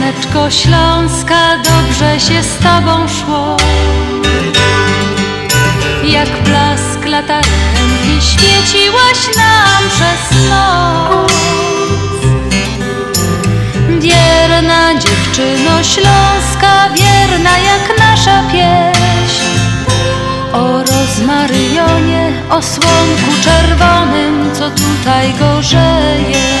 Piękneczko Śląska, dobrze się z tobą szło. Jak blask latarni świeciłaś nam przez noc. Wierna dziewczyno Śląska, wierna jak nasza pieśń. O rozmaryjonie, o słonku czerwonym, co tutaj gorzeje.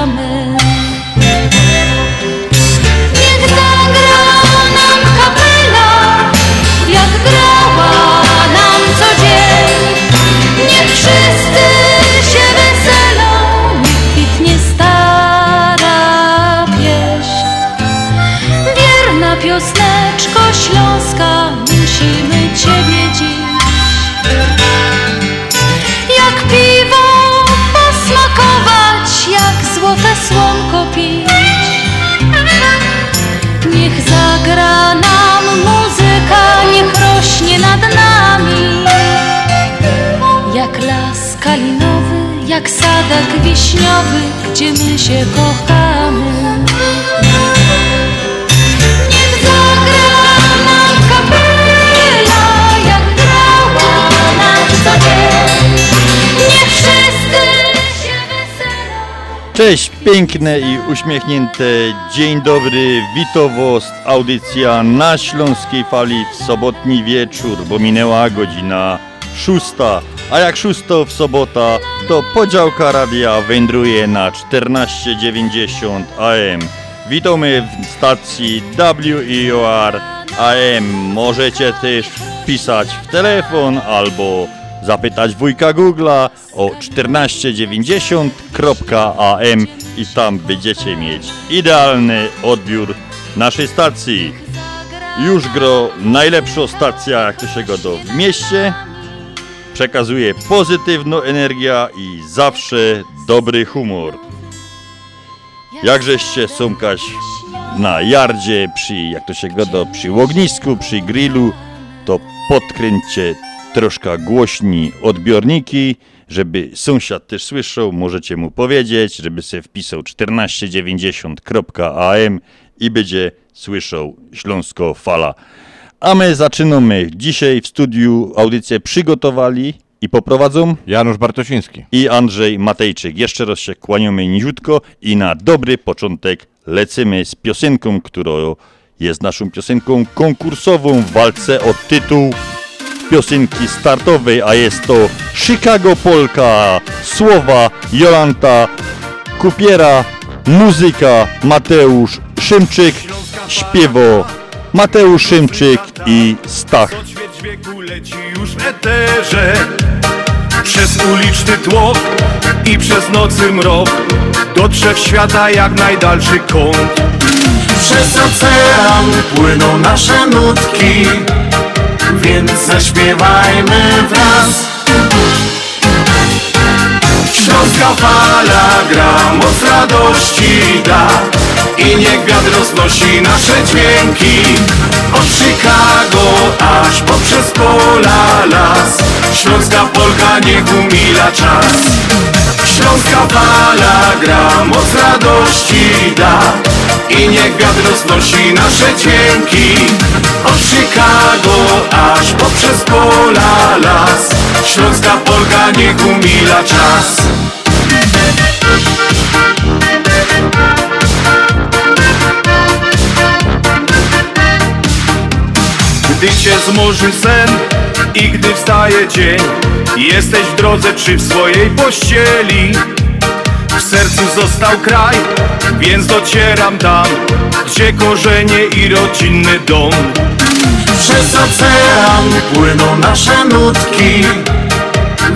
Jak sadek wiśniowy, gdzie my się kochamy. Niech zagra nam kapela, jak grała nam co dzień. Niech wszyscy się weselą. Cześć, piękne i uśmiechnięte. Dzień dobry, witowost. Audycja na Śląskiej Fali w sobotni wieczór, bo minęła godzina 6. A jak 6 w sobota, to podziałka radia wędruje na 1490 AM. Witamy w stacji WIOR AM. Możecie też wpisać w telefon albo zapytać wujka Google'a o 1490.am i tam będziecie mieć idealny odbiór naszej stacji. Już gro, najlepsza stacja, jak to się godo w mieście. Przekazuje pozytywną energię i zawsze dobry humor. Jakżeście sumkać na jardzie, przy ognisku, przy grillu, to podkręćcie troszkę głośniej odbiorniki, żeby sąsiad też słyszał, możecie mu powiedzieć, żeby se wpisał 1490.am i będzie słyszał Śląsko Fala. A my zaczynamy. Dzisiaj w studiu audycję przygotowali i poprowadzą Janusz Bartosiński i Andrzej Matejczyk. Jeszcze raz się kłaniamy niziutko i na dobry początek lecimy z piosenką, która jest naszą piosenką konkursową w walce o tytuł piosenki startowej, a jest to Chicago Polka, słowa Jolanta Kupiera, muzyka Mateusz Szymczyk, śpiewo Mateusz Szymczyk i Stach. Co ćwierć wieku leci już w eterze, przez uliczny tłok i przez nocy mrok, dotrze w świata jak najdalszy kąt. Przez ocean płyną nasze nutki, więc zaśpiewajmy wraz. Śląska fala gra, moc radości da, i niech wiatr roznosi nasze dźwięki. Od Chicago aż poprzez pola las, Śląska Polka niech umila czas. Śląska fala gra, moc radości da, i niech wiatr roznosi nasze dźwięki. Od Chicago aż poprzez pola las, Śląska Polka niech umila czas. Gdy cię zmoży sen i gdy wstaje dzień, jesteś w drodze czy w swojej pościeli. W sercu został kraj, więc docieram tam, gdzie korzenie i rodzinny dom. Przez ocean płyną nasze nutki,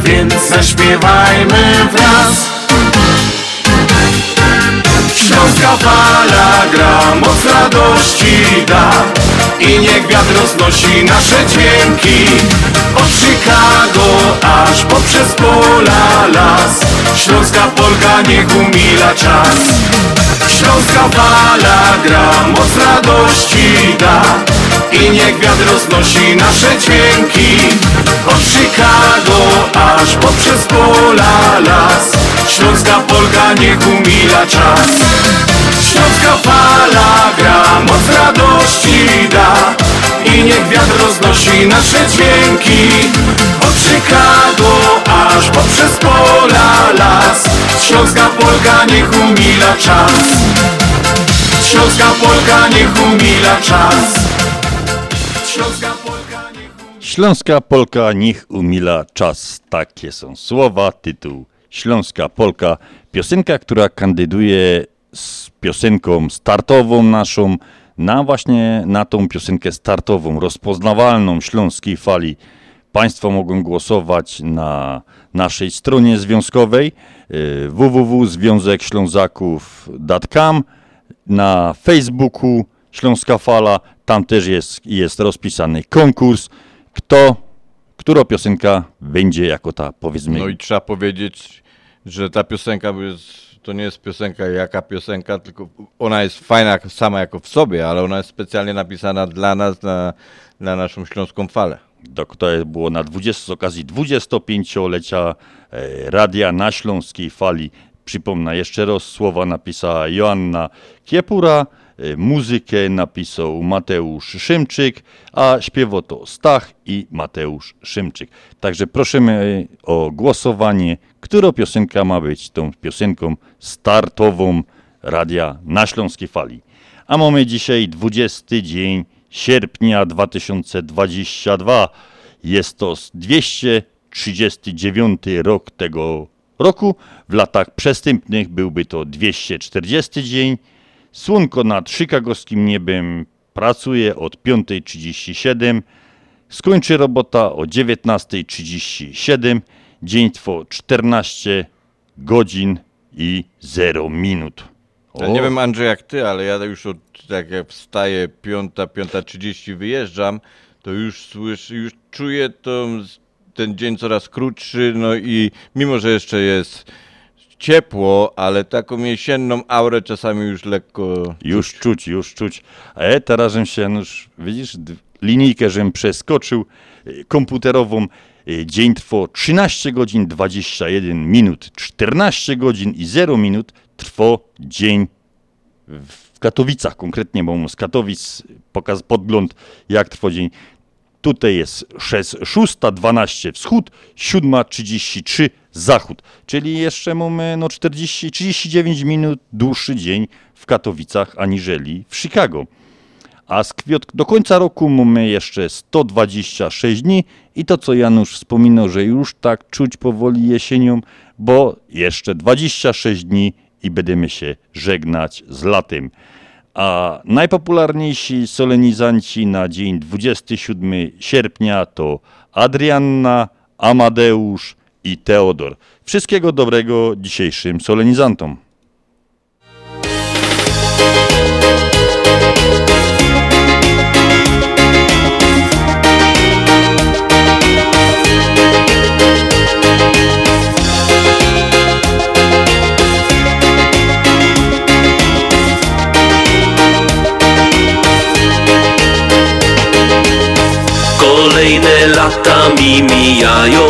więc zaśpiewajmy wraz. Śląska Polska fala gra, moc radości da i niech wiatr roznosi nasze dźwięki. Od Chicago aż poprzez pola, las, śląska Polka niech umila czas. Śląska fala gra, moc radości da i niech wiatr roznosi nasze dźwięki. Od Chicago aż poprzez pola, las, śląska Polka niech umila czas. Śląska fala gra, moc radości da i niech wiatr roznosi nasze dźwięki. Od Chicago aż poprzez pola, las, śląska Polka niech umila czas. Śląska Polka niech umila czas. Śląska Polka niech umila czas. Takie są słowa, tytuł Śląska Polka. Piosenka, która kandyduje z piosenką startową naszą, na właśnie na tą piosenkę startową, rozpoznawalną Śląskiej Fali. Państwo mogą głosować na naszej stronie związkowej www.związekślązaków.com, na Facebooku Śląska Fala, tam też jest rozpisany konkurs, która piosenka będzie jako ta, powiedzmy. No i trzeba powiedzieć, że ta piosenka to nie jest piosenka jaka piosenka, tylko ona jest fajna sama jako w sobie, ale ona jest specjalnie napisana dla nas, na naszą Śląską Falę. To było z okazji 25-lecia radia na Śląskiej Fali. Przypomnę jeszcze raz, słowa napisała Joanna Kiepura, muzykę napisał Mateusz Szymczyk, a śpiewał to Stach i Mateusz Szymczyk. Także prosimy o głosowanie, która piosenka ma być tą piosenką startową radia na Śląskiej Fali. A mamy dzisiaj 20 dzień sierpnia 2022. Jest to 239 rok tego roku. W latach przestępnych byłby to 240 dzień. Słonko nad chicagowskim niebem pracuje od 5:37. Skończy robota o 19:37. Dzień trwa 14 godzin i 0 minut. Ja nie wiem, Andrzej, jak ty, ale ja już jak wstaję 5:30 wyjeżdżam, to już czuję ten dzień coraz krótszy, no i mimo, że jeszcze jest ciepło, ale taką jesienną aurę czasami już lekko... Już czuć. A teraz się, Janusz, widzisz, linijkę żem przeskoczył komputerową. Dzień trwa 13 godzin 21 minut. 14 godzin i 0 minut trwa dzień w Katowicach konkretnie, bo z Katowic podgląd, jak trwa dzień. Tutaj jest 6:12 wschód, 7:33 zachód, czyli jeszcze mamy 39 minut dłuższy dzień w Katowicach aniżeli w Chicago. A do końca roku mamy jeszcze 126 dni i to, co Janusz wspominał, że już tak czuć powoli jesienią, bo jeszcze 26 dni i będziemy się żegnać z latem. A najpopularniejsi solenizanci na dzień 27 sierpnia to Adrianna, Amadeusz i Teodor. Wszystkiego dobrego dzisiejszym solenizantom. Kolejne lata mi mijają,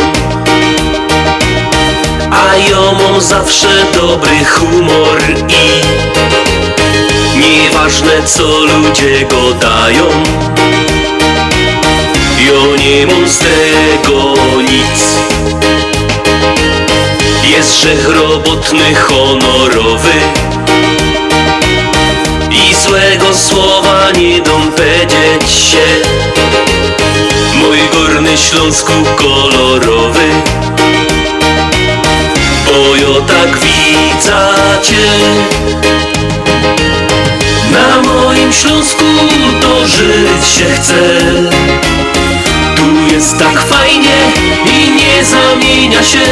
a ja mam zawsze dobry humor i nieważne co ludzie gadają, ja nie mam z tego nic. Jest grzech robotny, honorowy i złego słowa nie dam powiedzieć się. Mój Górny Śląsku kolorowy, bo ja tak widzę cię. Na moim Śląsku to żyć się chce. Tu jest tak fajnie i nie zamienia się.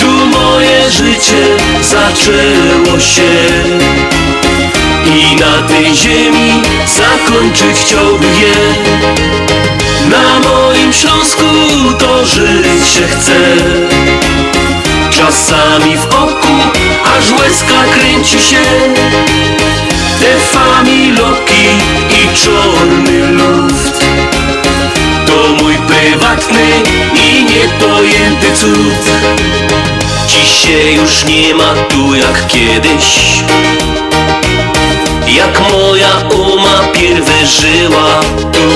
Tu moje życie zaczęło się. mojej ziemi zakończyć chciałby je. Na moim Śląsku to żyć się chce. Czasami w oku aż łezka kręci się. Te familoki i czarny luft to mój prywatny i niepojęty cud. Dziś się już nie ma tu jak kiedyś, jak moja oma pierwej żyła tu.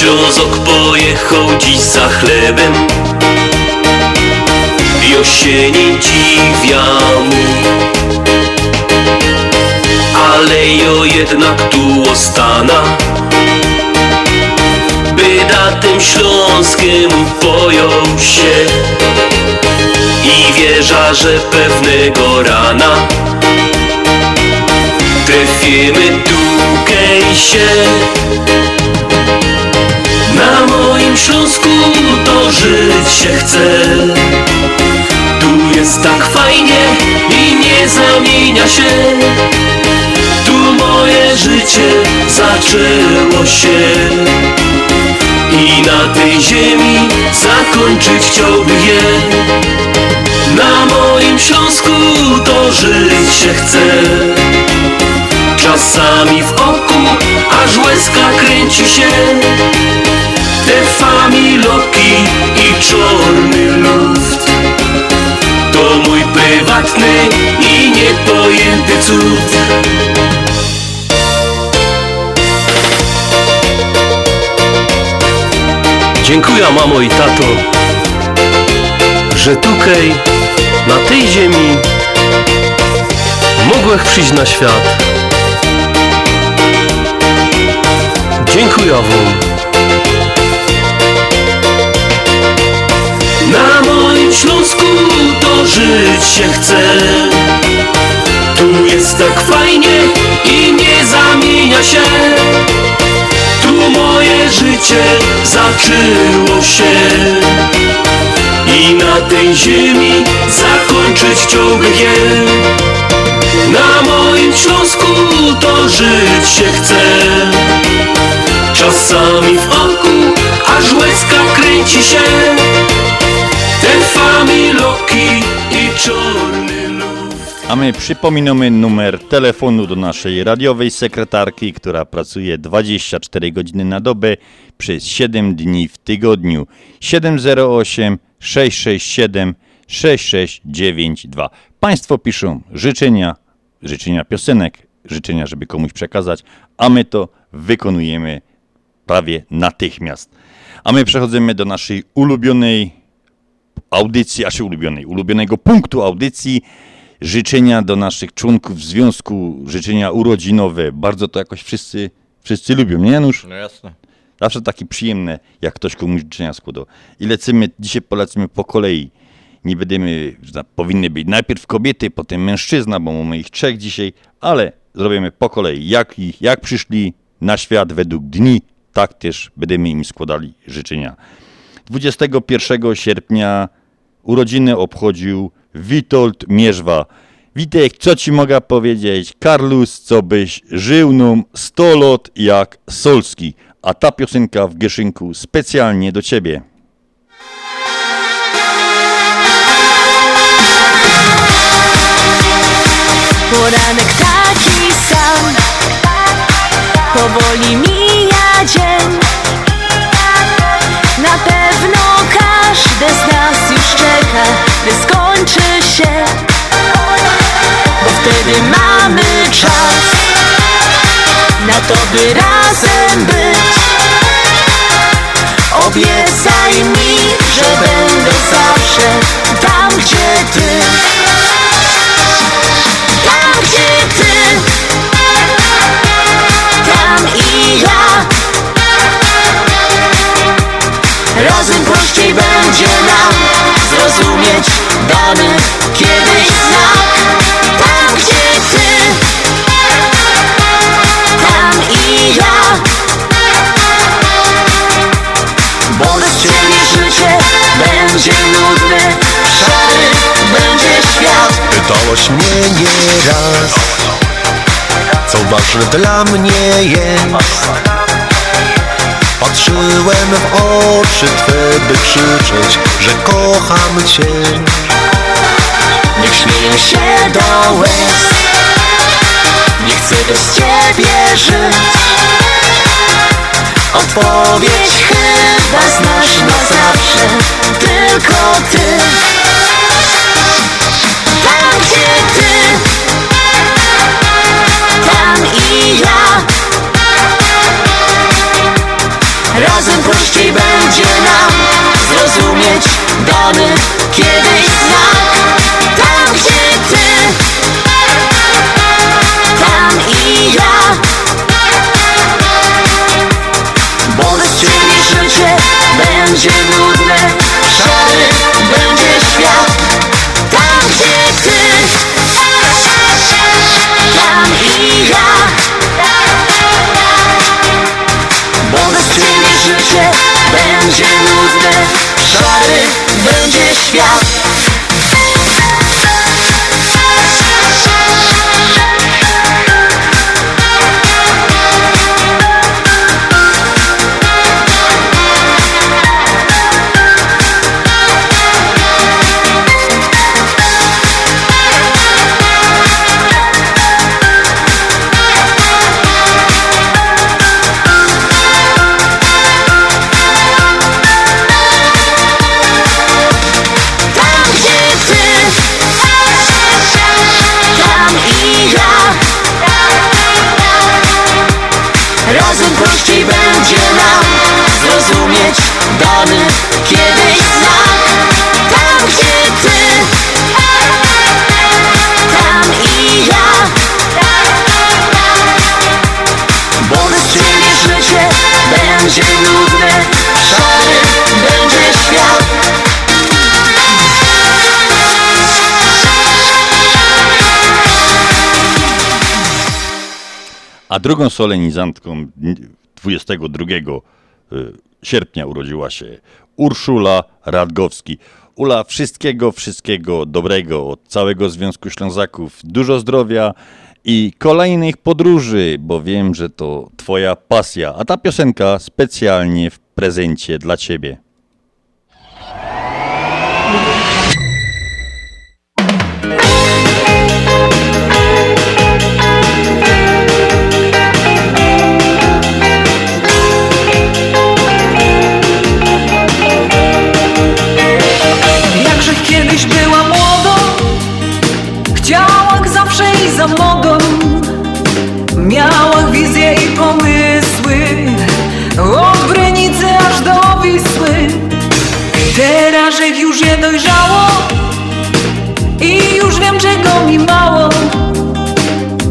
Ślązok pojechał dziś za chlebem, jo się nie dziwia mu, ale jo jednak tu ostana, byda tym śląskiemu pojął się. I wierza, że pewnego rana trafimy tu się. Na moim Śląsku to żyć się chce. Tu jest tak fajnie i nie zamienia się. Tu moje życie zaczęło się i na tej ziemi zakończyć chciałby je. Na moim Śląsku to żyć się chce. Czasami w oku aż łezka kręci się. Te familoki i czarny luft to mój prywatny i niepojęty cud. Dziękuję, mamo i tato, że tutaj, na tej ziemi, mogłech przyjść na świat. Dziękuję wam. Na moim Śląsku to żyć się chce. Tu jest tak fajnie i nie zamienia się. Tu moje życie zaczęło się i na tej ziemi zakończyć chciałby je. Na moim Śląsku to żyć się chce. Czasami w oku aż łezka kręci się. A my przypominamy numer telefonu do naszej radiowej sekretarki, która pracuje 24 godziny na dobę przez 7 dni w tygodniu. 708 667 6692. Państwo piszą życzenia piosenek, życzenia, żeby komuś przekazać, a my to wykonujemy prawie natychmiast. A my przechodzimy do naszej ulubionego punktu audycji, życzenia do naszych członków związku, życzenia urodzinowe. Bardzo to jakoś wszyscy lubią, nie Janusz? No jasne. Zawsze takie przyjemne, jak ktoś komuś życzenia składał. I lecimy, dzisiaj polecimy po kolei. Nie będziemy, powinny być najpierw kobiety, potem mężczyzna, bo mamy ich trzech dzisiaj, ale zrobimy po kolei. Jak przyszli na świat według dni, tak też będziemy im składali życzenia. 21 sierpnia urodziny obchodził Witold Mierzwa. Witek, co ci mogę powiedzieć? Karlus, co byś żył nam 100 lat jak Solski. A ta piosenka w Gieszynku specjalnie do ciebie. Poranek taki sam, powoli mija dzień. Na pewno każdy z nas już czeka, gdy skończy się, bo wtedy mamy czas na to, by razem być. Obiecaj mi, że będę zawsze tam, gdzie ty. Tam, gdzie ty. Tam i ja. Razem prościej będzie nam zrozumieć dany kiedyś znak. Tam, gdzie ty, tam i ja. Bo bez ciebie życie będzie nudne, szary będzie świat. Pytałaś mnie nieraz, co Zobacz, dla mnie jest. Patrzyłem w oczy Twe, by krzyczeć, że kocham Cię. Niech śmieję się do łez, nie chcę bez Ciebie żyć. Odpowiedź chyba znasz na zawsze, tylko Ty. Tam gdzie Ty, tam i ja. Razem prościej będzie nam zrozumieć dany kiedyś znak. Tam gdzie Ty, tam i ja. Będzie nudne, szary będzie świat. Tam gdzie Ty, tam i ja. Bo bez Ciebie życie będzie nudne, szary będzie świat. A drugą solenizantką 22 sierpnia urodziła się Urszula Radgowski. Ula, wszystkiego dobrego od całego Związku Ślązaków. Dużo zdrowia i kolejnych podróży, bo wiem, że to Twoja pasja. A ta piosenka specjalnie w prezencie dla Ciebie. Modą. Miała wizje i pomysły, od Brynicy aż do Wisły. Teraz rzek już je dojrzało i już wiem, czego mi mało.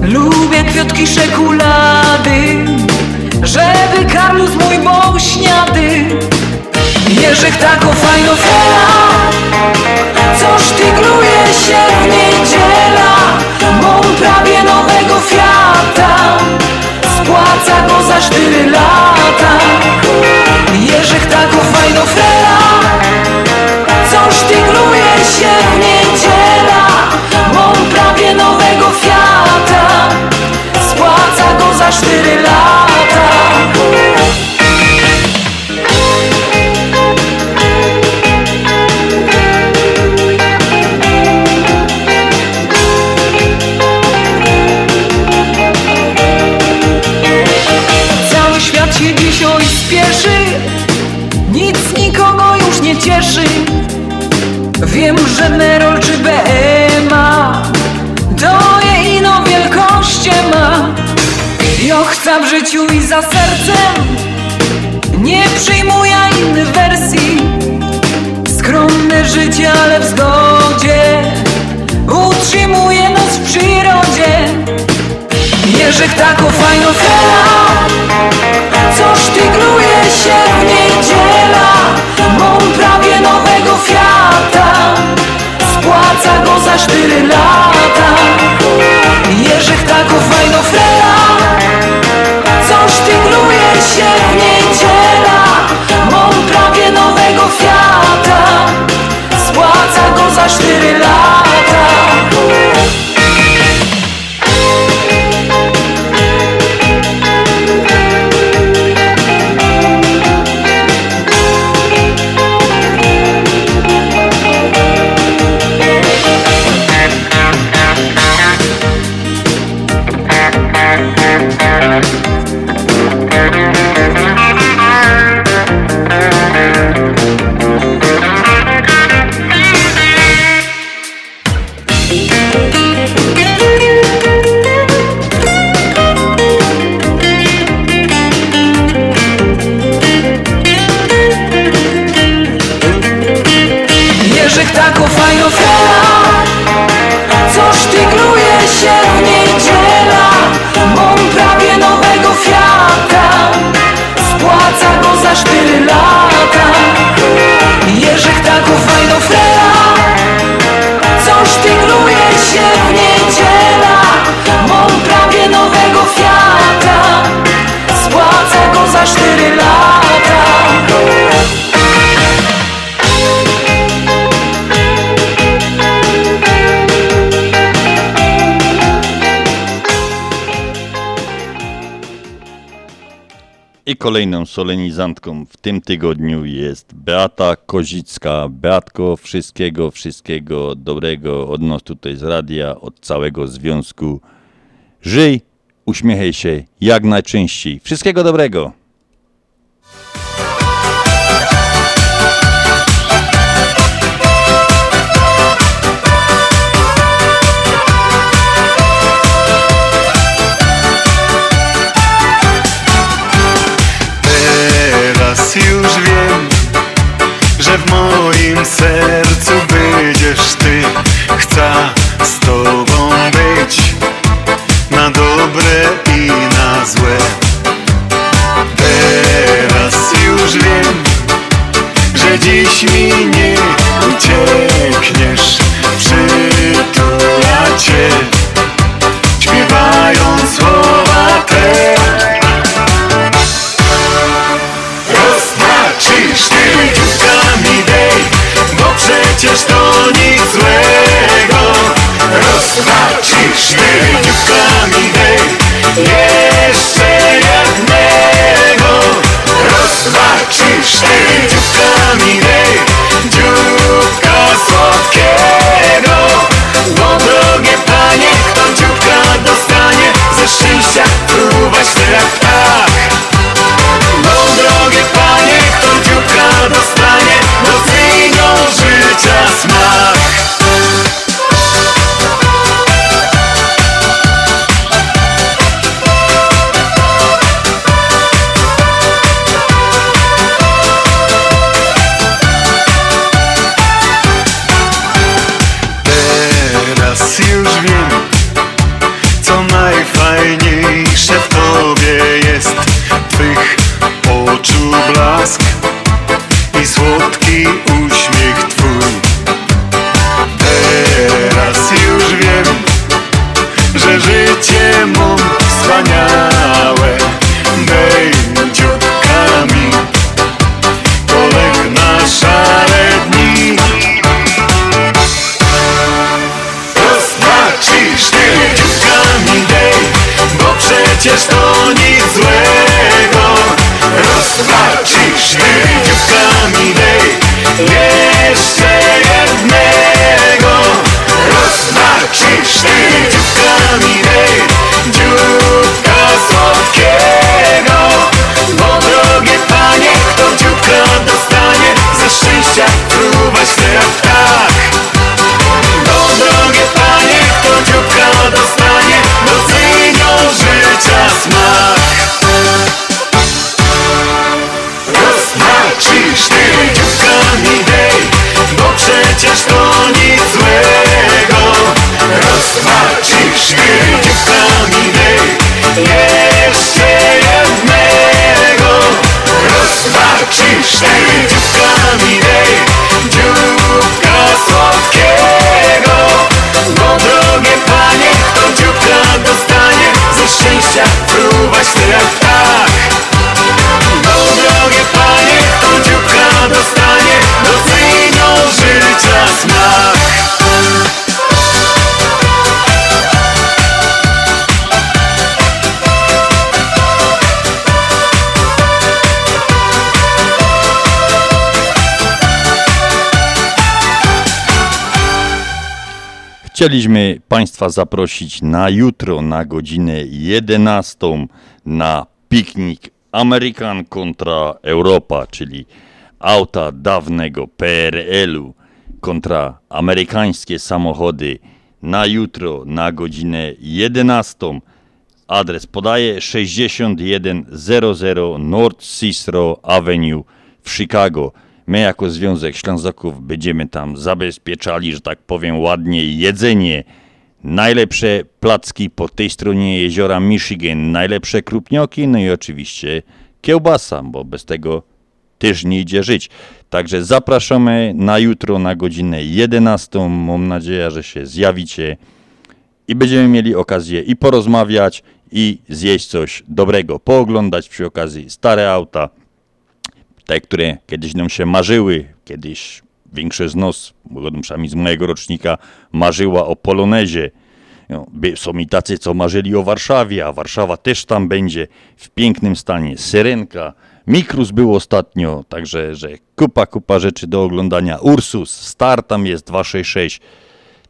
Lubię kwiatki szekulady, żeby Karlus mój był śniady. Jerzych taką fajną fela, coż tygruje się w niedziela. Mam prawie nowego Fiata, spłaca go za 4 lata. Jerzych taką fajną fela, coż tygruje się w niedziela. Mam prawie nowego Fiata, spłaca go za 4 lata. Cieszy. Wiem, że Merol czy BMA doje ino wielkości ma. Jochca w życiu i za sercem nie przyjmuję innych wersji. Skromne życie, ale w zgodzie utrzymuje nas w przyrodzie. Jerzych taką fajną fela, coż tygruje się w niedziela. Mam prawie nowego Fiata, spłaca go za 4 lata. Jerzych taką fajną frela, coż tygruje się w niedziela. Mam prawie nowego Fiata, spłaca go za 4 lata. I kolejną solenizantką w tym tygodniu jest Beata Kozicka. Beatko, wszystkiego dobrego od nas tutaj z radia, od całego związku. Żyj, uśmiechaj się jak najczęściej. Wszystkiego dobrego. W sercu będziesz ty, chcę z tobą być, na dobre i na złe. Teraz już wiem, że dziś mi nie uciekniesz, przytula cię, śpiewając słowa te. Rozpatrzysz tymi dziurkami dej, przecież to nic złego. Rozpatrzysz tymi dzióbkami dej, jeszcze jednego. Rozpatrzysz tymi dzióbkami dej, dzióbka słodkiego. Bo drogie panie, kto dzióbka dostanie, ze szczęścia fruwać ty jak ptak. Bo drogie panie, kto dzióbka dostanie, docenią życia smak. Teraz już wiem, co najfajniejsze w tobie jest, twych oczu blask i słodki uśmiech twój. Teraz już wiem, że życie mą wspaniałe będzie dzióbkami, poległ na szare dni. Rozpatrzysz tymi dzióbkami dej, bo przecież to nic złego. Rozpatrzysz tymi dzióbkami dej, jeszcze jednego. Rozpatrzysz tymi dzióbkami dej, dzióbka słodkiego. Bo drogie panie, kto dzióbka dostanie, ze szczęścia fruwać chce jak ptak. Bo drogie panie, kto dzióbka dostanie, docenią życia smak. Rozpatrzysz tymi dzióbkami dej, bo przecież to nic złego. Rozpatrzysz tymi dzióbkami dej, jeszcze jednego. Rozpatrzysz tymi dzióbkami dej, dzióbka słodkiego. Bo drogie panie, kto dzióbka dostanie, ze szczęścia fruwać ty jak ptak. Bo drogie panie, kto dzióbka dostanie, docenią życia smak. Chcieliśmy Państwa zaprosić na jutro na godzinę 11 na piknik Amerykan kontra Europa, czyli auta dawnego PRL-u kontra amerykańskie samochody. Na jutro na godzinę 11. Adres podaję: 6100 North Cicero Avenue w Chicago. My jako Związek Ślązaków będziemy tam zabezpieczali, że tak powiem ładnie, jedzenie. Najlepsze placki po tej stronie jeziora Michigan, najlepsze krupnioki, no i oczywiście kiełbasa, bo bez tego też nie idzie żyć. Także zapraszamy na jutro na godzinę 11. Mam nadzieję, że się zjawicie i będziemy mieli okazję i porozmawiać, i zjeść coś dobrego, pooglądać przy okazji stare auta, te, które kiedyś nam się marzyły, kiedyś większość z nas, przynajmniej z mojego rocznika, marzyła o Polonezie. Są i tacy, co marzyli o Warszawie, a Warszawa też tam będzie w pięknym stanie. Syrenka, Mikrus był ostatnio, także że kupa rzeczy do oglądania. Ursus, Star tam jest, 266.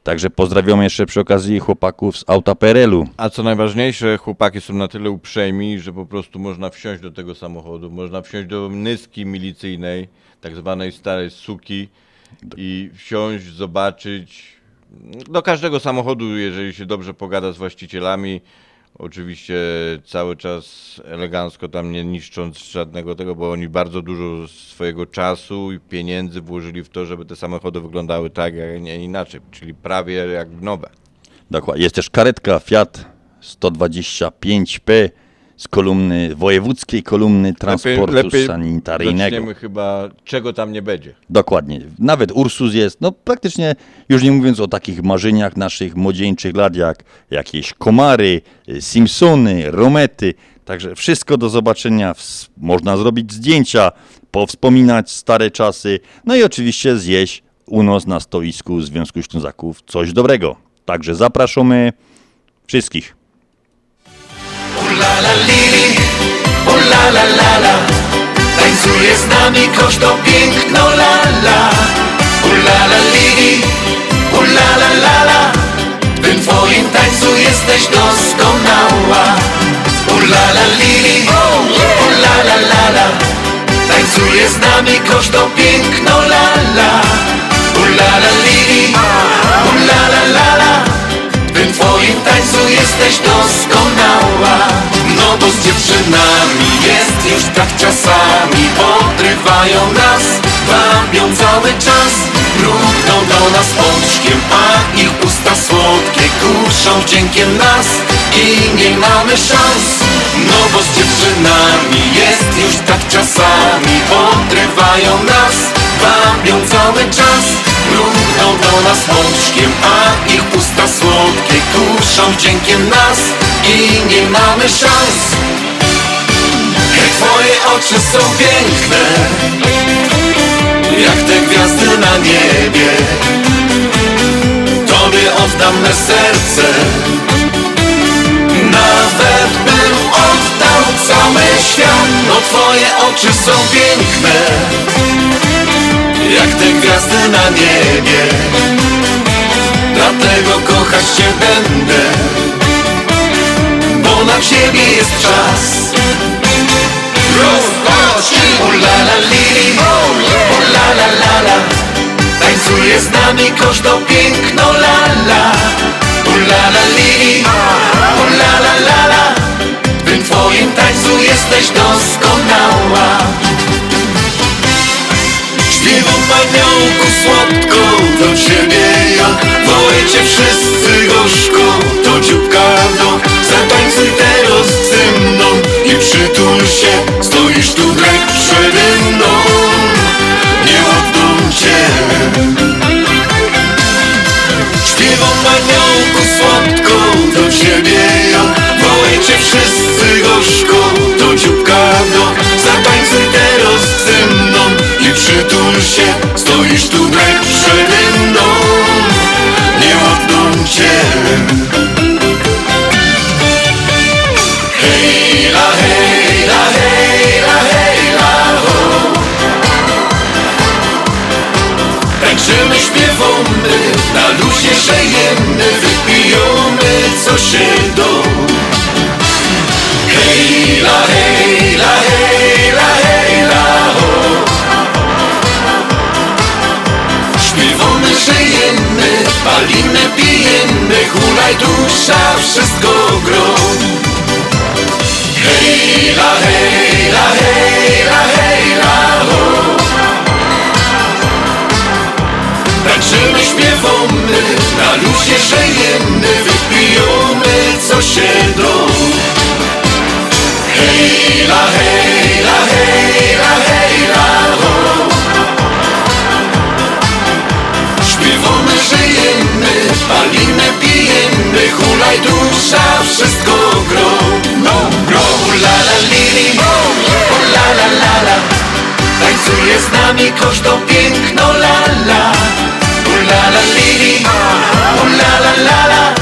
Także pozdrawiam jeszcze przy okazji chłopaków z auta PRL-u. A co najważniejsze, chłopaki są na tyle uprzejmi, że po prostu można wsiąść do tego samochodu, można wsiąść do nyski milicyjnej, tak zwanej starej suki i wsiąść, zobaczyć. Do każdego samochodu, jeżeli się dobrze pogada z właścicielami, oczywiście cały czas elegancko tam nie niszcząc żadnego tego, bo oni bardzo dużo swojego czasu i pieniędzy włożyli w to, żeby te samochody wyglądały tak, a nie inaczej, czyli prawie jak nowe. Dokładnie. Jest też karetka Fiat 125P z kolumny wojewódzkiej, kolumny transportu sanitaryjnego. Zaczniemy chyba, czego tam nie będzie. Dokładnie. Nawet Ursus jest, no praktycznie, już nie mówiąc o takich marzeniach naszych młodzieńczych lat, jak jakieś Komary, Simpsony, Romety. Także wszystko do zobaczenia. Można zrobić zdjęcia, powspominać stare czasy. No i oczywiście zjeść u nas na stoisku Związku Ślązaków coś dobrego. Także zapraszamy wszystkich. Ulala lili, ulala lala, tańcuje z nami koszto piękno lala. Ulala lili, ulala lala, w tym twoim tańcu jesteś doskonała. Ulala lili, ulala lala, tańcuje z nami koszto piękno lala. Ulala lili, ulala lala, w twoim tańcu jesteś doskonała. No bo z dziewczynami jest już tak czasami, odrywają nas, wabią cały czas. Równą do nas oczkiem, a ich usta słodkie kuszą wdziękiem nas i nie mamy szans. No bo z dziewczynami jest już tak czasami, odrywają nas, wabią cały czas. Równą do nas oczkiem, a ich usta słodkie kuszą wdziękiem nas i nie mamy szans. Hej, twoje oczy są piękne, jak te gwiazdy na niebie. Tobie oddam me serce, nawet bym oddał cały świat. No twoje oczy są piękne, jak te gwiazdy na niebie. Dlatego kochać cię będę, bo na ciebie jest czas. Rozpocznij! Ulala lili, ulala lala, tańcuje z nami kosz do piękno lala. Ulala lili, ulala lala, w tym twoim tańcu jesteś doskonała. Śpiewam paniąku słodką do ciebie ja, wołę cię wszyscy gorzką, to dzióbka dąg. Zatańcuj teraz ze mną i przytul się, stoisz tu graj przede mną. Nie oddam cię. Śpiewam paniąku słodką do ciebie ja, wołę cię wszyscy gorzką, to dzióbka dąg. Zatańcuj teraz ze mną, przytul się, stoisz tu graj przede mną. Nie oddam cię. Hej la, hej la, hej la, hej la, ho. Tańczymy, śpiewamy, na luzie szejemy, wypijamy co się do. Hej la, hej la, hej la, hej la, ho. Żyjemy, palimy, pijemy, hulaj dusza, wszystko gro. Hej la, hej la, hej la, hej la, ho. Tańczymy, śpiewamy, na luzie żyjemy, wypijamy co się do. Hej la, hej la, hej la, hej la, ho. Śpiewamy, żyjemy, palimy, pijemy, hulaj dusza, wszystko gro, no gro. Ulala lili, ulala lala, tańcuje z nami kosz do piękno lala. Ulala lili, ulala lala,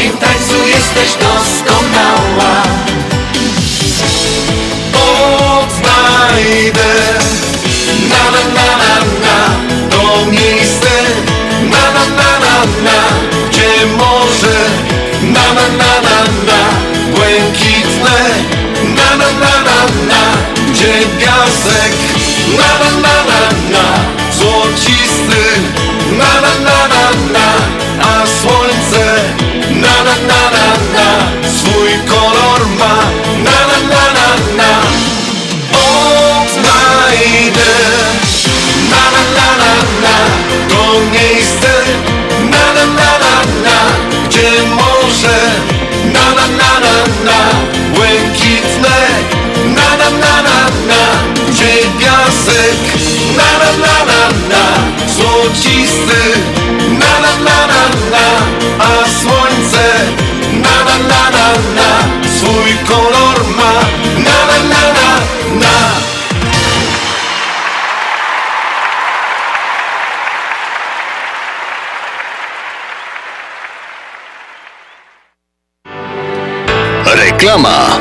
moim tańcu jesteś doskonała. Odnajdę to miejsce gdzie może błękitne gdzie piasek złocisty a słońce swój kolor ma odnajdę to miejsce gdzie może błękitne gdzie piasek złocisty a słońce swój kolor ma Reklama.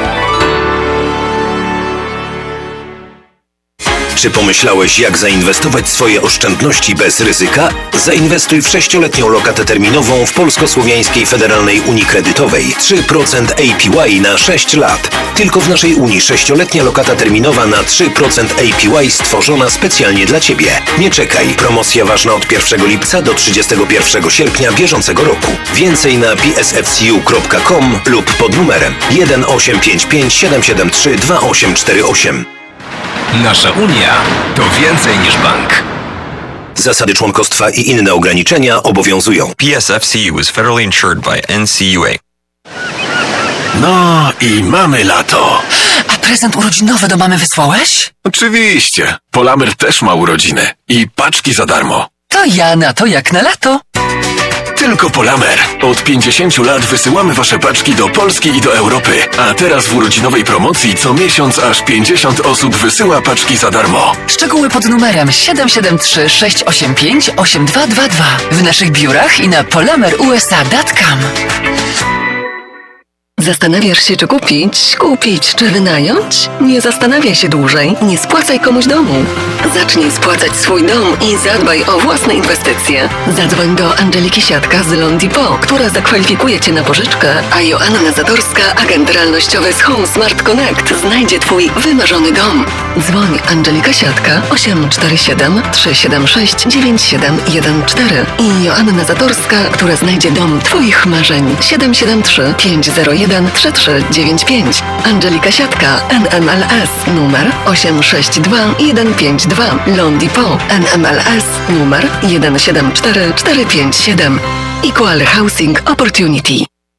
Czy pomyślałeś, jak zainwestować swoje oszczędności bez ryzyka? Zainwestuj w 6-letnią lokatę terminową w Polsko-Słowiańskiej Federalnej Unii Kredytowej. 3% APY na 6 lat. Tylko w naszej Unii 6-letnia lokata terminowa na 3% APY stworzona specjalnie dla Ciebie. Nie czekaj. Promocja ważna od 1 lipca do 31 sierpnia bieżącego roku. Więcej na psfcu.com lub pod numerem 1855 773 2848. Nasza Unia to więcej niż bank. Zasady członkostwa i inne ograniczenia obowiązują. PSFCU is federally insured by NCUA. No i mamy lato. A prezent urodzinowy do mamy wysłałeś? Oczywiście. Polamer też ma urodziny. I paczki za darmo. To ja na to jak na lato. Tylko Polamer. Od 50 lat wysyłamy Wasze paczki do Polski i do Europy. A teraz w urodzinowej promocji co miesiąc aż 50 osób wysyła paczki za darmo. Szczegóły pod numerem 773 685 8222. W naszych biurach i na polamerusa.com. Zastanawiasz się, czy kupić, czy wynająć? Nie zastanawiaj się dłużej. Nie spłacaj komuś domu. Zacznij spłacać swój dom i zadbaj o własne inwestycje. Zadzwoń do Angeliki Siatka z loanDepot, która zakwalifikuje Cię na pożyczkę, a Joanna Zatorska, agent realnościowy z Home Smart Connect, znajdzie Twój wymarzony dom. Dzwoń Angelika Siatka 847 376 9714 i Joanna Zatorska, która znajdzie dom Twoich marzeń 773 501 13395. Angelika Siatka, NMLS numer 862152. loanDepot, NMLS numer 174457. Equal Housing Opportunity.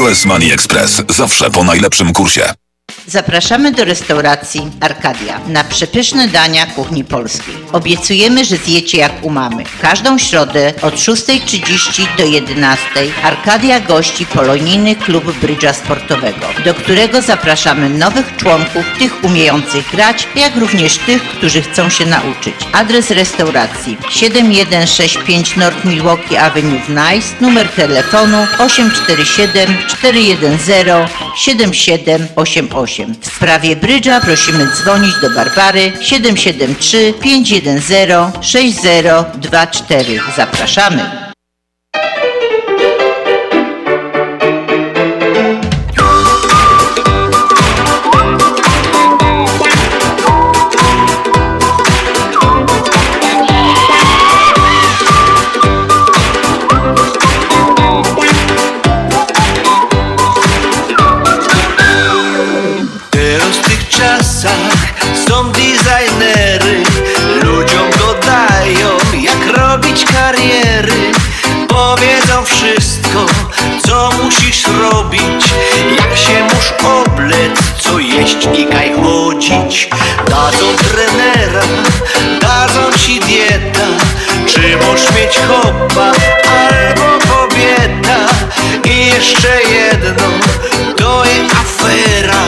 US Money Express. Zawsze po najlepszym kursie. Zapraszamy do restauracji Arkadia na przepyszne dania kuchni polskiej. Obiecujemy, że zjecie jak u mamy. Każdą środę od 6:30 do 11:00 Arkadia gości polonijny klub brydża sportowego, do którego zapraszamy nowych członków, tych umiejących grać, jak również tych, którzy chcą się nauczyć. Adres restauracji 7165 North Milwaukee Avenue w Nice, numer telefonu 847 410 7788. W sprawie brydża prosimy dzwonić do Barbary 773 510 6024. Zapraszamy! Są designery, ludziom dodają jak robić kariery. jeszcze jedno, to jest afera.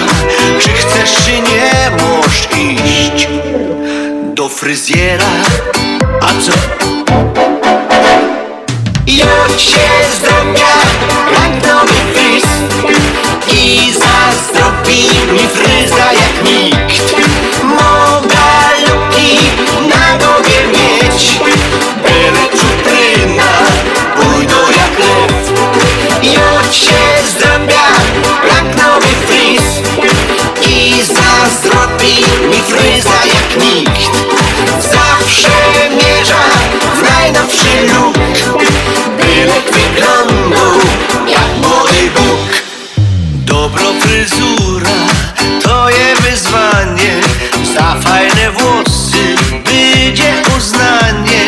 Czy chcesz, czy nie, możesz iść do fryzjera. A co? Jodź się zdrowia, jak nowy fryz, i zazdrobi mi fryza jak nikt. Moga luki na głowie mieć, berczutryna pójdą jak lew. Jodź się zdrowia, jak nowy fryz, i zazdrobi mi fryza jak nikt. Zawsze mierza w najnowszy luk, bylek wyglądał jak młody Bóg. Dobra fryzura to je wyzwanie, za fajne włosy będzie uznanie,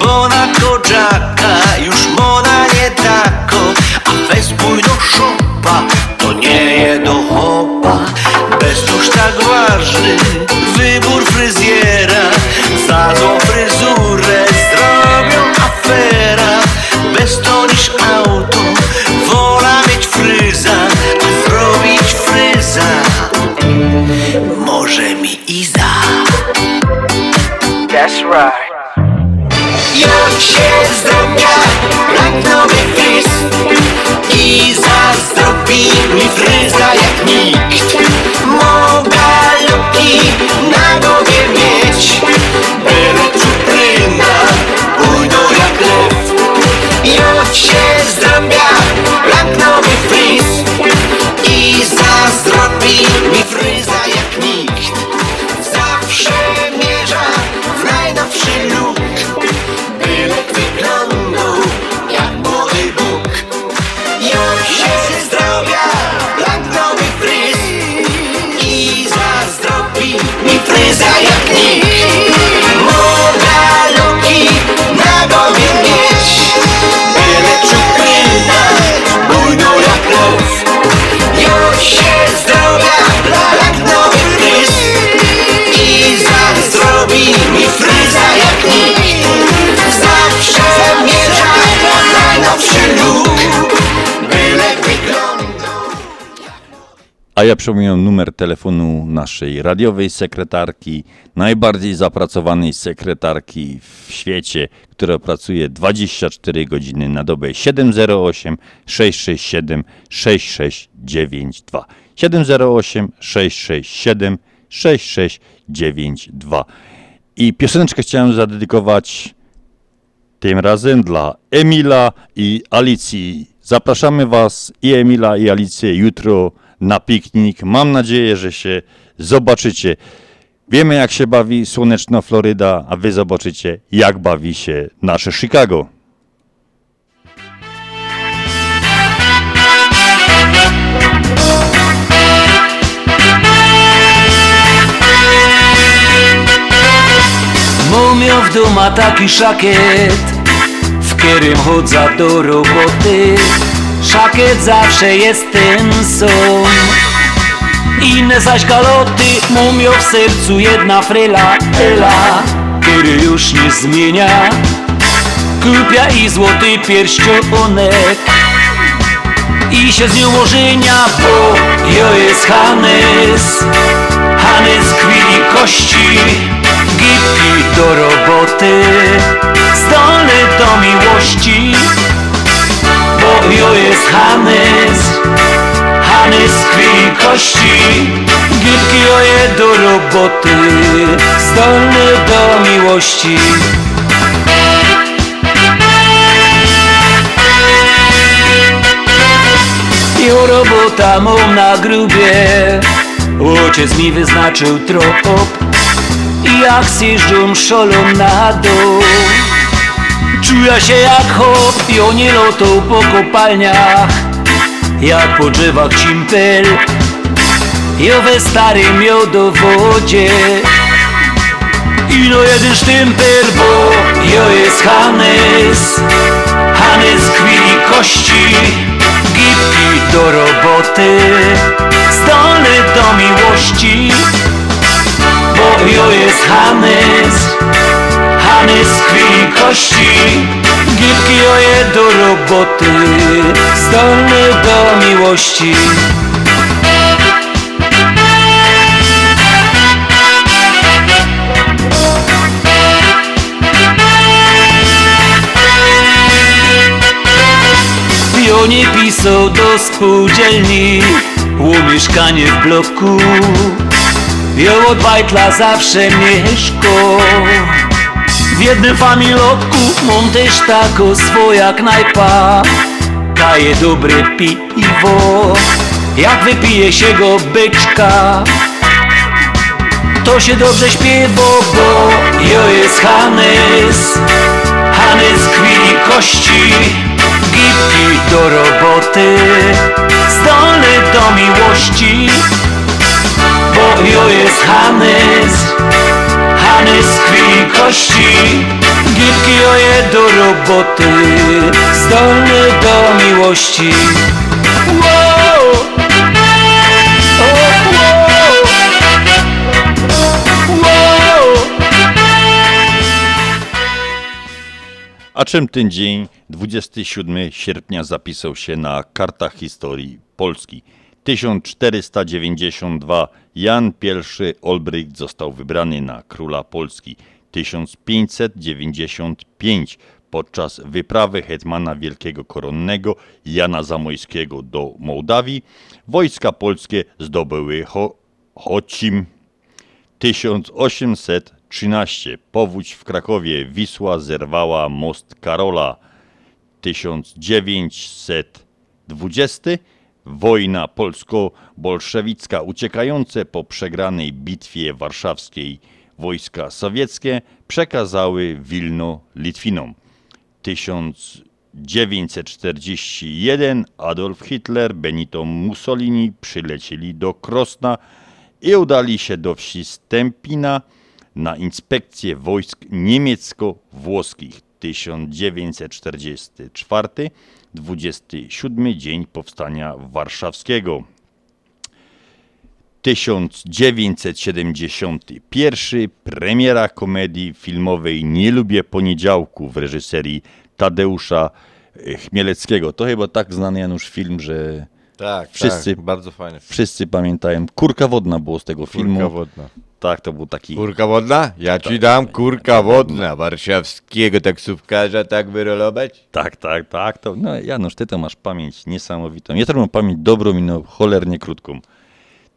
bo na koczaka już moda nie tako, a fez pójdą szopa, to nie je do hopa. Bez tuż tak ważny wybór fryzjera, za złą fryzurę zrobią afera. Bez to niż auto, wola mieć fryza, a zrobić fryza może mi Iza. That's right. Jak się zdrowia, jak nowy fryz, i zazdrobi mi fryza jak nikt. Mogę luki na głowie mieć, berczutryna pójdą jak lew. Jak się zdrowia, jak nowy fryz, i zazdrobi mi fryza jak nikt. Zawsze mierza w najnowszy luk, bylek wyglądał jak młody Bóg. Już się zdrowia, jak nowy fryz, i zazdrobi mi fryza jak nikt. Moda luki na głowie mieć, byle czupryna bujną jak lew. Już się zdrowia, jak nowy fryz, i zazdrobi mi fryza jak nikt. Zawsze mierza na najnowszy luk, byle wyglądał. A ja przypominam numer telefonu naszej radiowej sekretarki, najbardziej zapracowanej sekretarki w świecie, która pracuje 24 godziny na dobę, 708 667 6692. 708 667 6692. I pioseneczkę chciałem zadedykować tym razem dla Emila i Alicji. Zapraszamy was, i Emila, i Alicję, jutro na piknik. Mam nadzieję, że się zobaczycie. Wiemy, jak się bawi słoneczna Floryda, a wy zobaczycie, jak bawi się nasze Chicago. Mumio w dół ma taki szakiet, w którym chodza do roboty. Szakiet zawsze jest ten sam, inne zaś galoty. Mumio w sercu jedna fryla, tyla, który już nie zmienia. Kupia i złoty pierścionek i się z nią ożenia, bo jo jest Hannes, Hannes krwi i kości, gipki do roboty, zdolny do miłości. Bo jo jest Hannes, Hannes krwi i kości, gipki oje do roboty, zdolny do miłości. Jo robota mam na grubie, ojciec mi wyznaczył trop, i jak zjeżdżam szolą na dół, czuję się jak hop. I oni lotą po kopalniach, jak po drzewach cimpel, i owe starym miodowodzie, i no jeden sztympel. Bo jo jest Hannes, Hannes krwi i kości, gipki do roboty, zdolny do miłości. Bo jo jest Hannes, Hannes krwi i kości, Gipki oje do roboty, zdolny do miłości. Pionie pisał do spółdzielni, łomieszkanie w bloku. Wioło dwajtla zawsze mieszko. W jednym familotku mam też tako swoja knajpa. Daje dobre piwo, jak wypije się go byczka. To się dobrze śpiewa, bo jo jest Hanys. Hanys krwi i kości, gipki do roboty, zdolny do miłości. Bo jo jest Hanys. Hanys krwi i kości, gipki oje do roboty, zdolny do miłości. Wow. Oh, wow. Wow. A czym ten dzień 27 sierpnia zapisał się na kartach historii Polski? 1492 Jan I Olbrycht został wybrany na króla Polski. 1595 podczas wyprawy hetmana wielkiego koronnego Jana Zamoyskiego do Mołdawii wojska polskie zdobyły Chocim. 1813 powódź w Krakowie, Wisła zerwała most Karola. 1920 wojna polsko-bolszewicka, uciekające po przegranej bitwie warszawskiej wojska sowieckie przekazały Wilno Litwinom. 1941 Adolf Hitler, Benito Mussolini przylecieli do Krosna i udali się do wsi Stępina na inspekcję wojsk niemiecko-włoskich. 1944 27 dzień powstania warszawskiego. 1971 premiera komedii filmowej Nie lubię poniedziałku w reżyserii Tadeusza Chmielewskiego. To chyba tak znany, Janusz, film, że tak, wszyscy, tak, bardzo fajny film. Wszyscy pamiętają. Kurka wodna było z tego filmu. Kurka wodna. Tak, to był taki... Kurka wodna? Ja ci dam kurka wodna. Warszawskiego taksówkarza tak wyrolować? Tak, tak, tak. To... No Janusz, ty to masz pamięć niesamowitą. Ja też mam pamięć dobrą i no, cholernie krótką.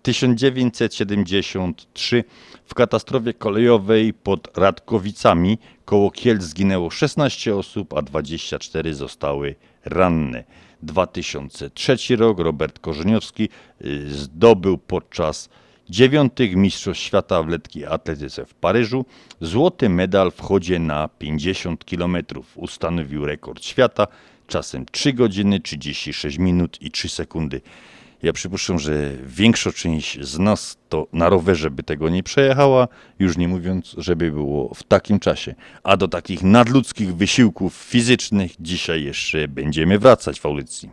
1973 w katastrofie kolejowej pod Radkowicami koło Kielc zginęło 16 osób, a 24 zostały ranne. 2003 rok Robert Korzeniowski zdobył podczas 9. Mistrzostw Świata w lekkiej atletyce w Paryżu złoty medal w chodzie na 50 km. Ustanowił rekord świata czasem 3 godziny, 36 minut i 3 sekundy. Ja przypuszczam, że większa część z nas to na rowerze by tego nie przejechała, już nie mówiąc, żeby było w takim czasie. A do takich nadludzkich wysiłków fizycznych dzisiaj jeszcze będziemy wracać w audycji.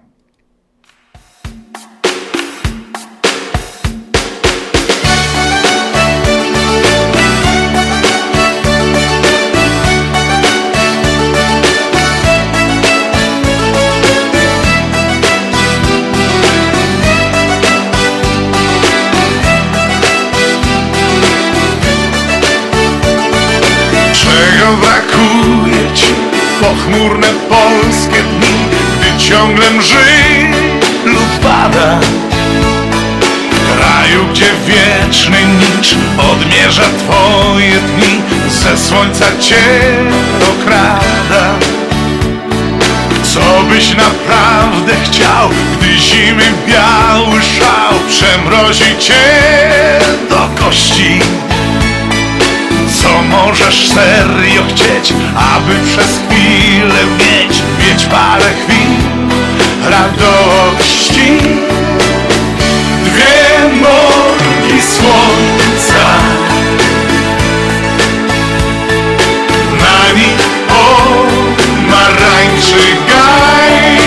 Pochmurne polskie dni, gdy ciągle mży lub pada. W kraju, gdzie wieczny niczym odmierza twoje dni, ze słońca cię okrada. Co byś naprawdę chciał, gdy zimy biały szał przemrozi cię do kości? Co możesz serio chcieć, aby przez chwilę mieć parę chwil radości? Dwie morgi słońca, na nich pomarańczy gaj,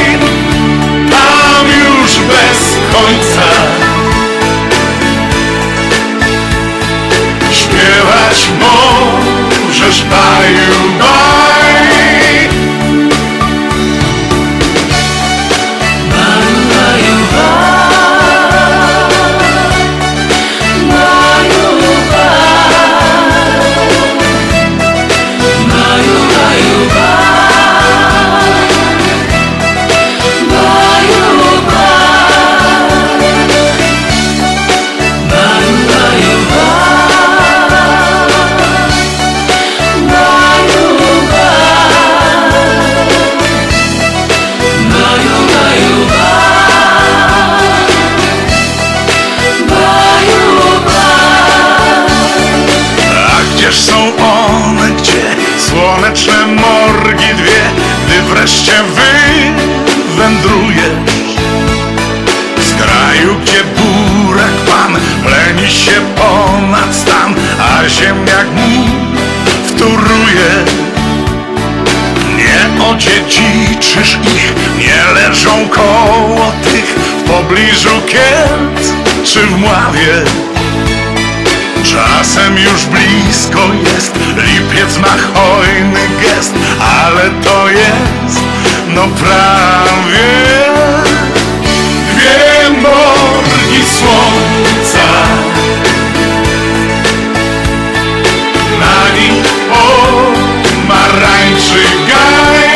tam już bez końca. Śpiewać możesz baju baj, ziemniak mu wtóruje. Nie odziedziczysz ich, nie leżą koło tych w pobliżu Kiet czy w Mławie. Czasem już blisko jest, Lipiec ma hojny gest, ale to jest, no prawie. Wielborni słońca, na nich pomarańczy gaj,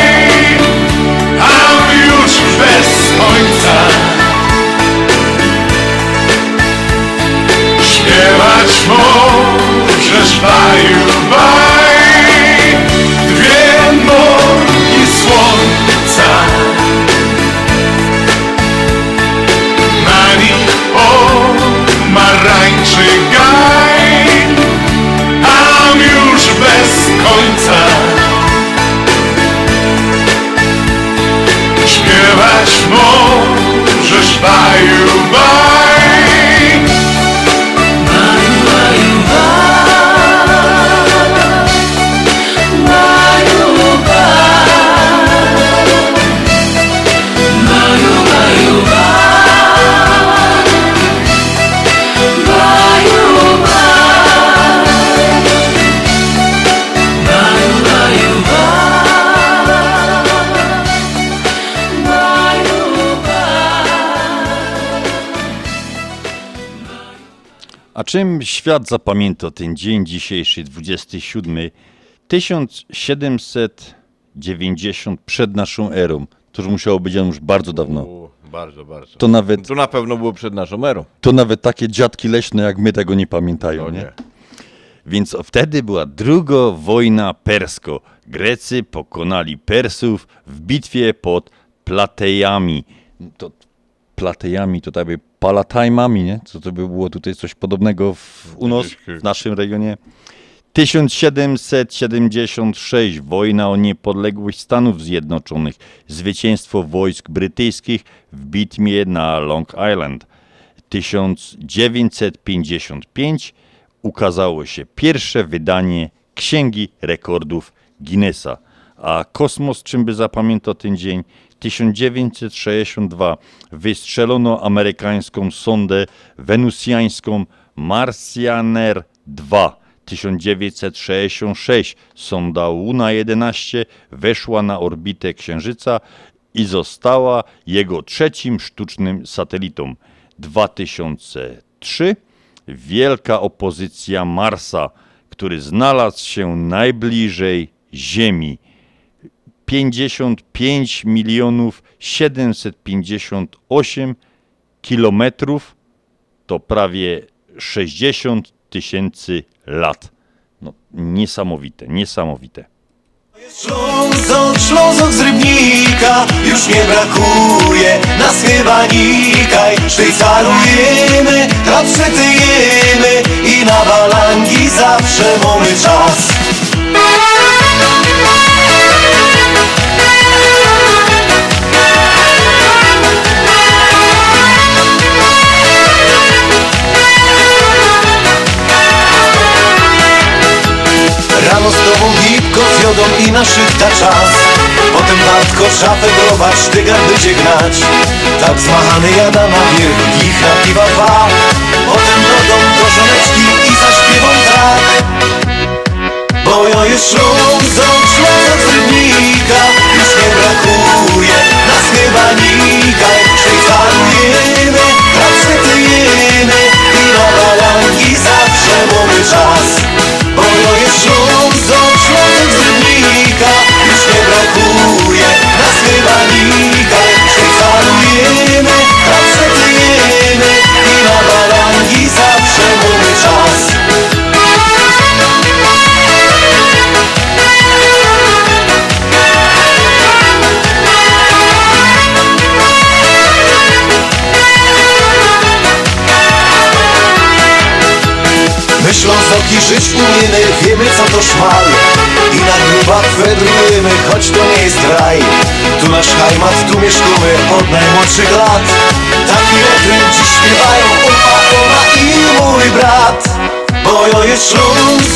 a już bez końca śpiewać możesz baju, baj, dwie nogi słońca, na nich pomarańczy gaj, tam już bez końca śpiewać możesz baju, baj. A czym świat zapamięta ten dzień dzisiejszy, 27, 1790 przed naszą erą? To już musiało być już bardzo dawno. Bardzo, bardzo. To nawet, to na pewno było przed naszą erą. To nawet takie dziadki leśne jak my tego nie pamiętają. No nie. Nie? Więc wtedy była druga wojna persko. Grecy pokonali Persów w bitwie pod Platejami. To Platejami to tak by Palatajmami, nie? Co to by było tutaj coś podobnego u nas, w naszym regionie. 1776, wojna o niepodległość Stanów Zjednoczonych, zwycięstwo wojsk brytyjskich w bitwie na Long Island. 1955, ukazało się pierwsze wydanie Księgi Rekordów Guinnessa. A kosmos czym by zapamiętał ten dzień? 1962 wystrzelono amerykańską sondę wenusjańską Marcianer 2. 1966 sonda Luna 11 weszła na orbitę Księżyca i została jego trzecim sztucznym satelitą. 2003 wielka opozycja Marsa, który znalazł się najbliżej Ziemi. 55 758 kilometrów to prawie 60 000 lat. No, niesamowite, niesamowite. Ślązok z Rybnika, już nie brakuje nas chyba nikaj. Szwajcarujemy, kapszyty jemy i na walangi zawsze mamy czas. Rano z tobą gipko wiodą i naszyfta czas. Potem wartko szafę grować, ty gardy cię gnać. Tak zmachany jada na wielki na piwa dwa. Potem dodą do żoneczki i zaśpiewą tak. Bo ja jest Ślązok z Rybnika, już nie brakuje nas chyba nikaj. Szwajcarujemy, pracę tyjemy i na balangi zawsze mamy czas. Bo to jest Ślązok, Ślązok z Rybnika, już nie brakuje nas chyba nikaj. Szwajcarujemy, pracę tyjemy i na balangi zawsze mamy czas. My Ślązoki żyć umiemy, wiemy co to szmal. I na grubach wędrujemy, choć to nie jest raj. Tu nasz hajmat, tu mieszkamy od najmłodszych lat. Taki refren dziś śpiewają opa, ona i mój brat. Bo to jest Ślązok,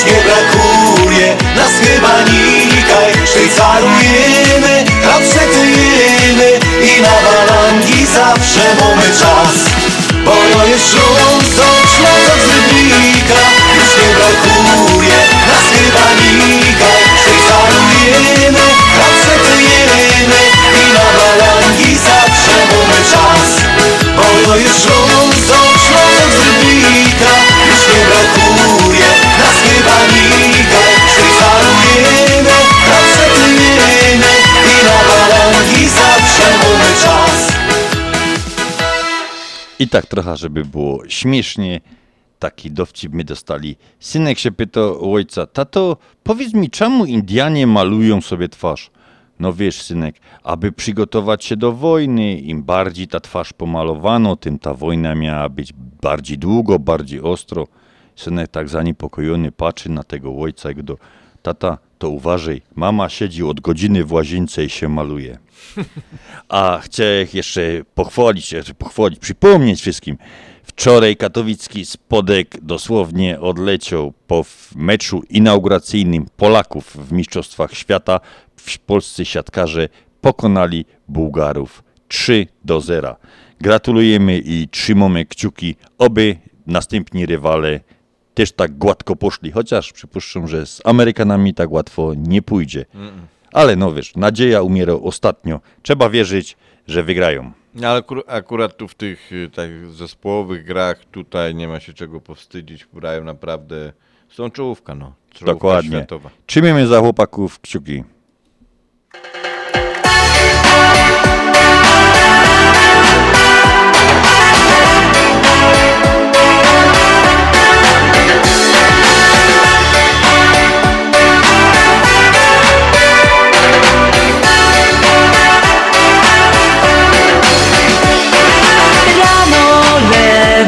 Czegoś nie brakuje, nas chyba nikaj. Szwajcarujemy, kapszetyjemy i na walangi zawsze mamy czas. Bo to jest Śląsk, Śląsk z Rybnika. Już nie brakuje, nas chyba nikaj. Szwajcarujemy, kapszetyjemy i na walangi zawsze mamy czas. Bo to jest Śląsk, Śląsk z Rybnika. Już nie brakuje, nas chyba nikaj. Szwajcarujemy, kapszetyjemy i na walangi zawsze mamy czas. I tak trochę, żeby było śmiesznie, taki dowcip my dostali. Synek się pytał ojca, tato, powiedz mi, czemu Indianie malują sobie twarz? No wiesz, synek, aby przygotować się do wojny, im bardziej ta twarz pomalowano, tym ta wojna miała być bardziej długo, bardziej ostro. Synek tak zaniepokojony patrzy na tego ojca i go do... Tata, to uważaj, mama siedzi od godziny w łazience i się maluje. A chcę jeszcze przypomnieć wszystkim. Wczoraj katowicki Spodek dosłownie odleciał po meczu inauguracyjnym Polaków w Mistrzostwach Świata. Polscy siatkarze pokonali Bułgarów 3-0. Gratulujemy i trzymamy kciuki, oby następni rywale też tak gładko poszli, chociaż przypuszczam, że z Amerykanami tak łatwo nie pójdzie. Ale no wiesz, nadzieja umiera ostatnio. Trzeba wierzyć, że wygrają. Ale akurat tu w tych tak, zespołowych grach tutaj nie ma się czego powstydzić. Grają naprawdę, są czołówka, no. Czołówka dokładnie. Światowa. Trzymiemy za chłopaków kciuki.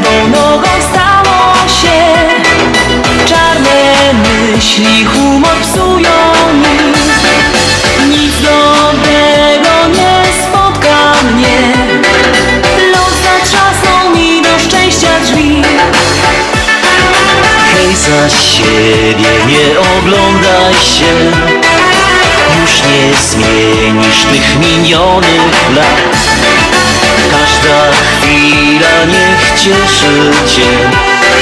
Lewą nogą stało się, czarne myśli humor psują mi. Nic dobrego nie spotka mnie, los zatrzasnął mi do szczęścia drzwi. Hej, za siebie nie oglądaj się, już nie zmienisz tych minionych lat. Każda chwila niech cieszy cię,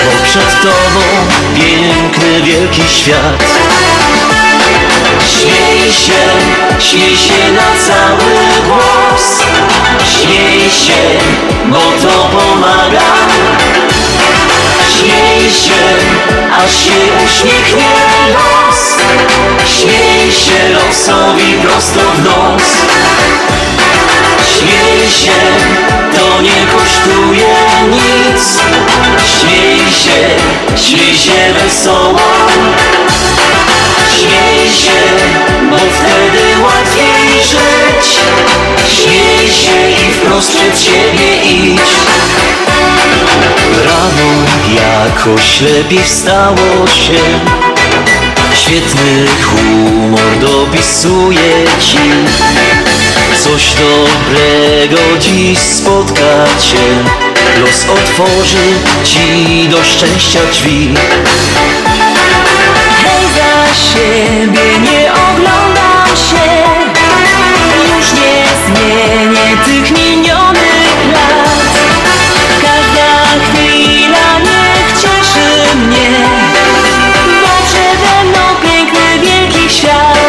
bo przed tobą piękny, wielki świat. Śmiej się na cały głos. Śmiej się, bo to pomaga. Śmiej się, aż się uśmiechnie los. Śmiej się losowi prosto w nos. Śmiej się, to nie kosztuje nic. Śmiej się wesoło. Śmiej się, bo wtedy łatwiej żyć. Śmiej się i wprost przed siebie idź. Rano jakoś lepiej wstało się, świetny humor dopisuje ci. Coś dobrego dziś spotka cię, los otworzy ci do szczęścia drzwi. Hej, za siebie nie oglądam się, już nie zmienię tych minionych lat. Każda chwila niech cieszy mnie, bo przede mną piękny, wielki świat.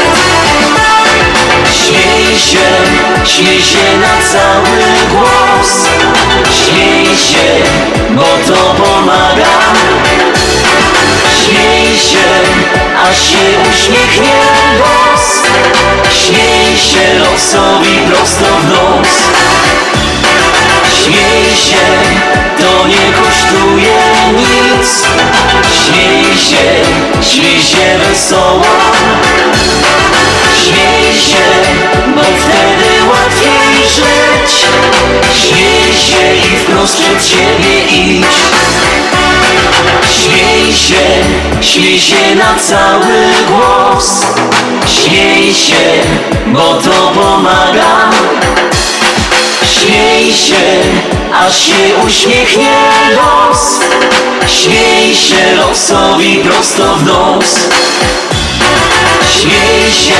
Śmiej się na cały głos. Śmiej się, bo to pomaga. Śmiej się, aż się uśmiechnie los. Śmiej się losowi prosto w nos. Śmiej się, to nie kosztuje nic. Śmiej się wesoło. Śmiej się, bo wtedy łatwiej żyć. Śmiej się i wprost przed siebie idź. Śmiej się na cały głos. Śmiej się, bo to pomaga. Śmiej się, aż się uśmiechnie los. Śmiej się. się losowi prosto w nos. Śmiej się,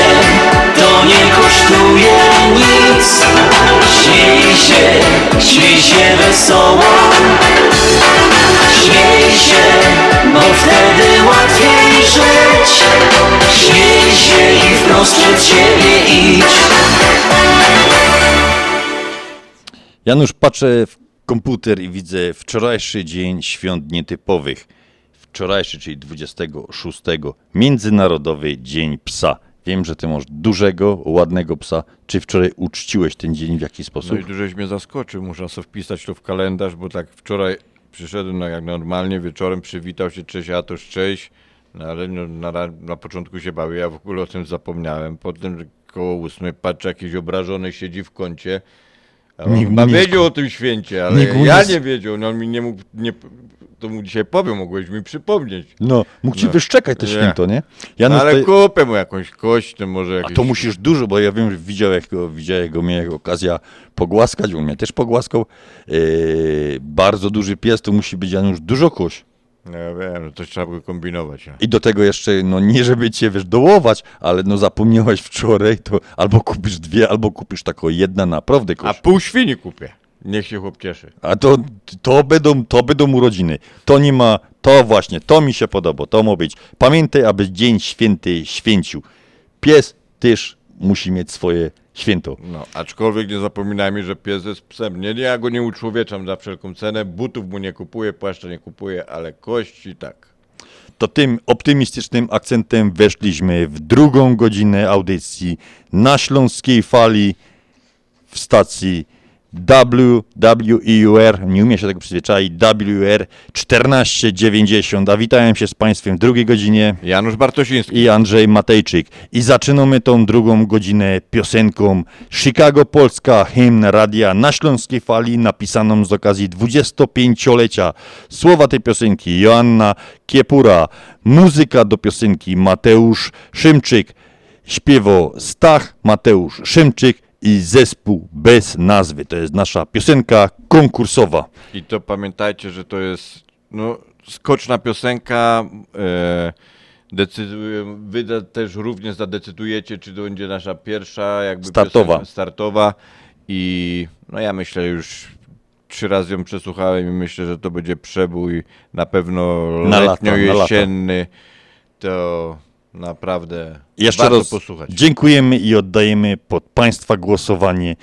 to nie kosztuje nic. Śmiej się wesoło. Śmiej się, bo wtedy łatwiej żyć. Śmiej się i wprost przed siebie idź. Janusz, patrzę w komputer i widzę wczorajszy dzień świąt nietypowych. Wczorajszy, czyli 26, Międzynarodowy Dzień Psa. Wiem, że ty masz dużego, ładnego psa. Czy wczoraj uczciłeś ten dzień w jakiś sposób? No i dużeś mnie zaskoczył. Muszę sobie wpisać to w kalendarz, bo tak wczoraj przyszedłem jak normalnie, wieczorem przywitał się, cześć, a to cześć. No, ale na początku się bawię, ja w ogóle o tym zapomniałem. Potem koło 8 patrzę, jakiś obrażony siedzi w kącie. Mam wiedział o tym święcie, ale ja nie wiedział, no mi nie mógł, to mu dzisiaj powiem, mogłeś mi przypomnieć. No, mógł ci wyszczekać to święto, nie? No, ale tutaj kupię mu jakąś kość, może jakieś. A to musisz dużo, bo ja wiem, że widział, jak go miałem okazja pogłaskać, on mnie też pogłaskał. Bardzo duży pies, to musi być już dużo kość. No ja wiem, że coś trzeba było kombinować. I do tego jeszcze, no nie żeby cię, wiesz, dołować, ale no zapomniałeś wczoraj, to albo kupisz dwie, albo kupisz taką jedna naprawdę kosz. A pół świni kupię. Niech się chłop cieszy. A to będą urodziny. To nie ma, to właśnie, to mi się podoba, to ma być. Pamiętaj, aby dzień święty święcił. Pies też musi mieć swoje święto. No, aczkolwiek nie zapominajmy, że pies jest psem. Ja go nie uczłowieczam za wszelką cenę, butów mu nie kupuję, płaszcza nie kupuję, ale kości tak. To tym optymistycznym akcentem weszliśmy w drugą godzinę audycji na Śląskiej Fali w stacji WIOR, nie umiem się tego przyzwyczaić, WIOR 1490, a witają się z Państwem w drugiej godzinie Janusz Bartosiński i Andrzej Matejczyk. I zaczynamy tą drugą godzinę piosenką Chicago Polska, hymn radia na Śląskiej Fali, napisaną z okazji 25-lecia. Słowa tej piosenki Joanna Kiepura, muzyka do piosenki Mateusz Szymczyk, śpiewo Stach, Mateusz Szymczyk i zespół bez nazwy. To jest nasza piosenka konkursowa. I to pamiętajcie, że to jest skoczna piosenka. Wy też również zadecydujecie, czy to będzie nasza pierwsza startowa. I ja myślę, już 3 razy ją przesłuchałem i myślę, że to będzie przebój na pewno letnio-jesienny. To naprawdę jeszcze warto posłuchać. Dziękujemy i oddajemy pod Państwa głosowanie.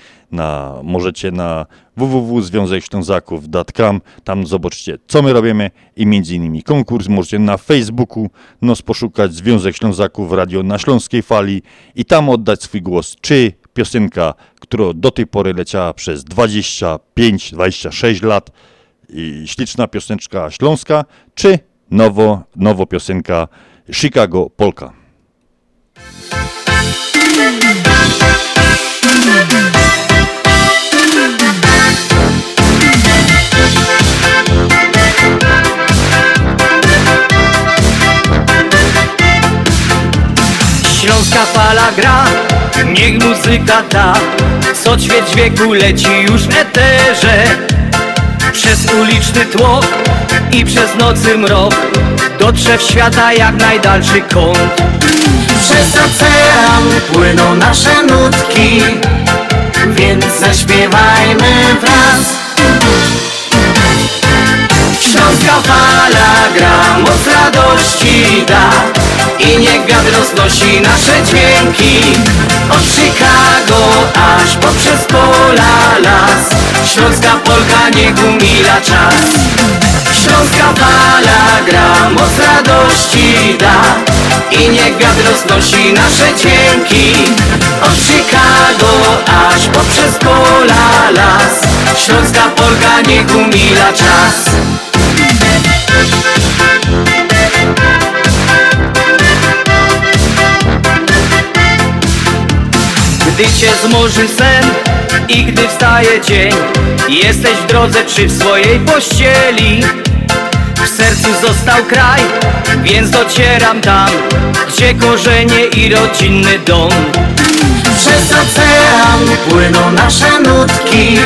Możecie na www.związekślązaków.com. Tam zobaczcie, co my robimy i między innymi konkurs. Możecie na Facebooku poszukać Związek Ślązaków Radio na Śląskiej Fali i tam oddać swój głos. Czy piosenka, która do tej pory leciała przez 25-26 lat, i śliczna piosenka śląska, czy nowo piosenka Chicago Polka. Śląska fala gra, niech muzyka ta co ćwierć wieku leci już w eterze. Przez uliczny tłok i przez nocy mrok dotrze w świata jak najdalszy kąt. Przez ocean płyną nasze nutki, więc zaśpiewajmy wraz. Śląska fala gra, moc radości da i niech wiatr roznosi nasze dźwięki. Od Chicago aż poprzez pola, las, śląska polka niech umila czas. Śląska fala gra, moc radości da i niech wiatr roznosi nasze dźwięki. Od Chicago aż poprzez pola, las, śląska polka niech umila czas. Gdy cię zmorzy sen i gdy wstaje dzień, jesteś w drodze czy w swojej pościeli. W sercu został kraj, więc docieram tam, gdzie korzenie i rodzinny dom. Przez ocean płyną nasze nutki,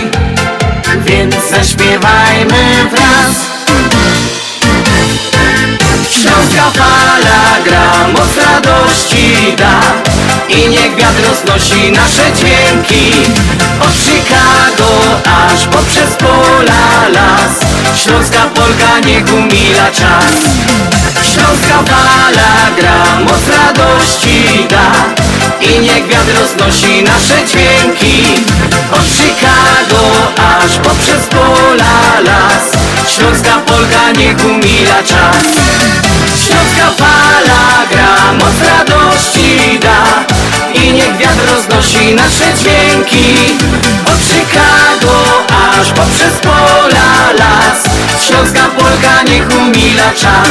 więc zaśpiewajmy wraz. Polska fala gra, moc radości da i niech wiatr roznosi nasze dźwięki. Od Chicago aż poprzez pola, las, śląska Polka niech umila czas. Śląska fala gra, moc radości da i niech wiatr roznosi nasze dźwięki. Od Chicago aż poprzez pola, las, śląska Polka niech umila czas. Śląska fala gra, moc radości da i niech wiatr roznosi nasze dźwięki. Od Chicago aż poprzez pola, las, śląska Polka niech umila czas.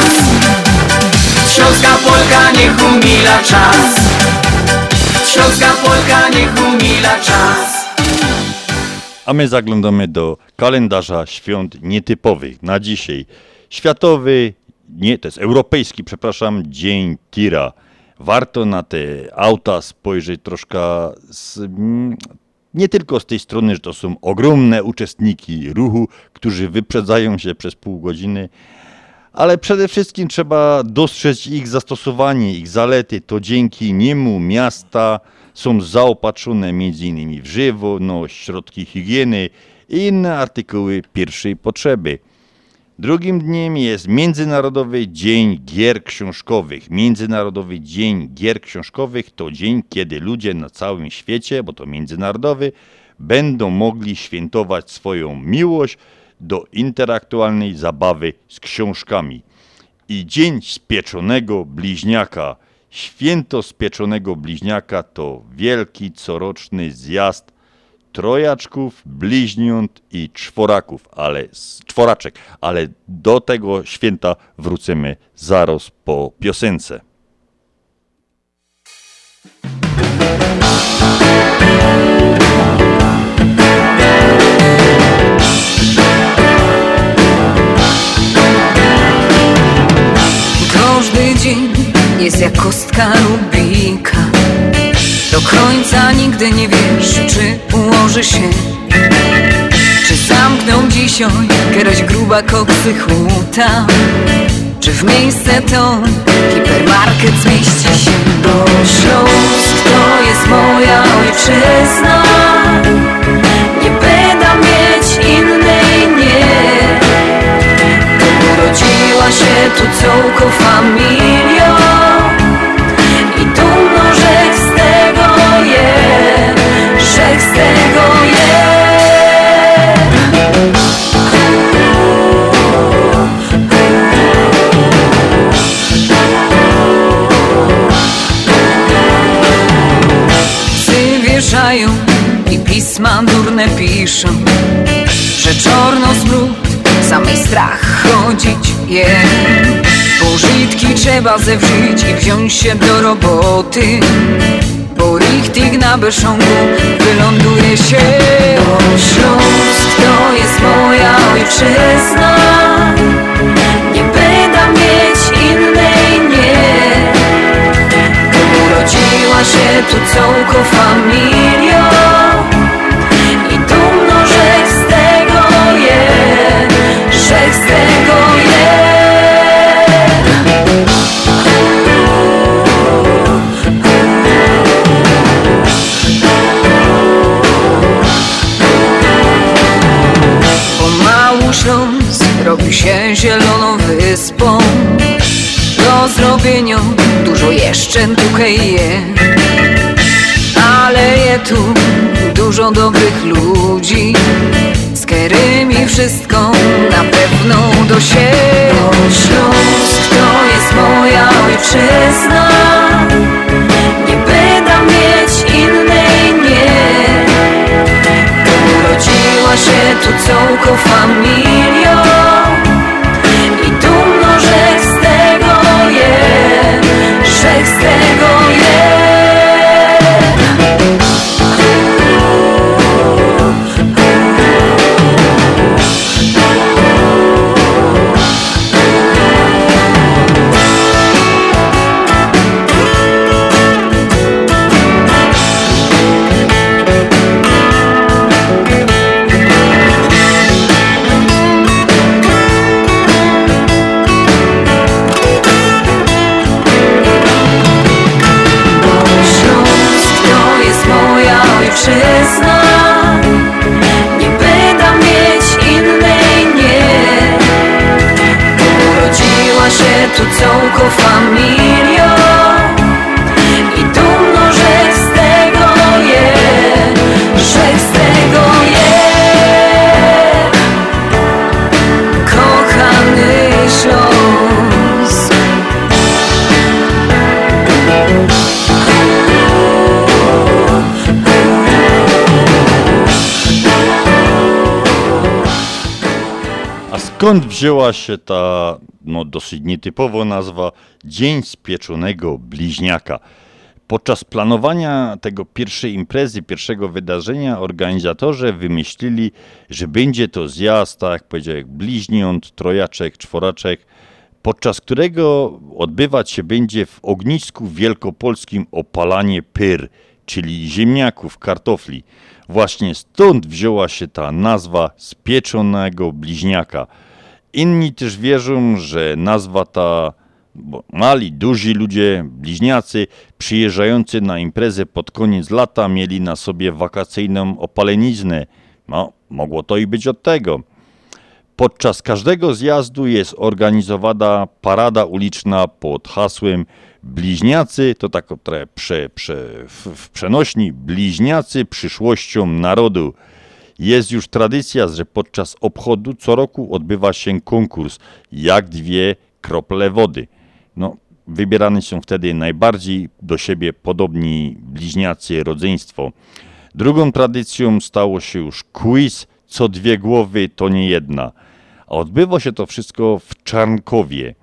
Śląska Polka niech umila czas. Śląska Polka niech umila czas. A my zaglądamy do kalendarza świąt nietypowych. Na dzisiaj światowy, nie, to jest europejski, przepraszam, Dzień Tira. Warto na te auta spojrzeć troszkę nie tylko z tej strony, że to są ogromne uczestniki ruchu, którzy wyprzedzają się przez pół godziny, ale przede wszystkim trzeba dostrzec ich zastosowanie, ich zalety. To dzięki niemu miasta są zaopatrzone m.in. w żywność, środki higieny i inne artykuły pierwszej potrzeby. Drugim dniem jest Międzynarodowy Dzień Gier Książkowych. Międzynarodowy Dzień Gier Książkowych to dzień, kiedy ludzie na całym świecie, bo to międzynarodowy, będą mogli świętować swoją miłość do interaktualnej zabawy z książkami. I Dzień Spieczonego Bliźniaka. Święto Spieczonego Bliźniaka to wielki coroczny zjazd trojaczków, bliźniąt i czworaczek, ale do tego święta wrócimy zaraz po piosence. Każdy dzień jest jak kostka Rubika. Do końca nigdy nie wiesz, czy ułoży się, czy zamkną dzisiaj jakaś gruba koksychuta, czy w miejsce to hipermarket zmieści się. Bo Śląsk to jest moja ojczyzna, nie będę mieć innej, nie. Urodziła się tu całko familia i dumno, że z tego jest, że z tego jest. Psy wieszają i pisma durne piszą, że czorno z brud samej strach chodzić je. Pożytki trzeba zewrzeć i wziąć się do roboty, bo richtig na beszągu wyląduje się. Bo Śląsk to jest moja ojczyzna, nie będę mieć innej, nie. Urodziła się tu całko familia i dumno, że z tego jest, że z tego jest. Pomału Śląsk robi się zieloną wyspą, do zrobienia dużo jeszcze tutaj je, ale je tu dużo dobrych ludzi, z którymi wszystko na pewno do się. Bo Śląsk to jest moja ojczyzna, nie będę mieć innej, nie. Urodziła się tu całko familia i dumno, że z tego jest, że z tego jest. tu całą familią i dumno, że z tego je, że z tego je. Kochany Śląsk. A skąd wzięła się ta dosyć nietypowa nazwa Dzień Spieczonego Bliźniaka? Podczas planowania tego pierwszej imprezy, pierwszego wydarzenia organizatorzy wymyślili, że będzie to zjazd, tak jak powiedziałem, bliźniąt, trojaczek, czworaczek, podczas którego odbywać się będzie w ognisku wielkopolskim opalanie pyr, czyli ziemniaków, kartofli. Właśnie stąd wzięła się ta nazwa Spieczonego Bliźniaka. Inni też wierzą, że nazwa ta, bo mali, duzi ludzie, bliźniacy przyjeżdżający na imprezę pod koniec lata mieli na sobie wakacyjną opaleniznę. Mogło to i być od tego. Podczas każdego zjazdu jest organizowana parada uliczna pod hasłem Bliźniacy, to tak trochę w przenośni, bliźniacy przyszłością narodu. Jest już tradycja, że podczas obchodu co roku odbywa się konkurs, jak dwie krople wody. Wybierani są wtedy najbardziej do siebie podobni bliźniacy, rodzeństwo. Drugą tradycją stało się już quiz, co dwie głowy to nie jedna. A odbywa się to wszystko w Czarnkowie.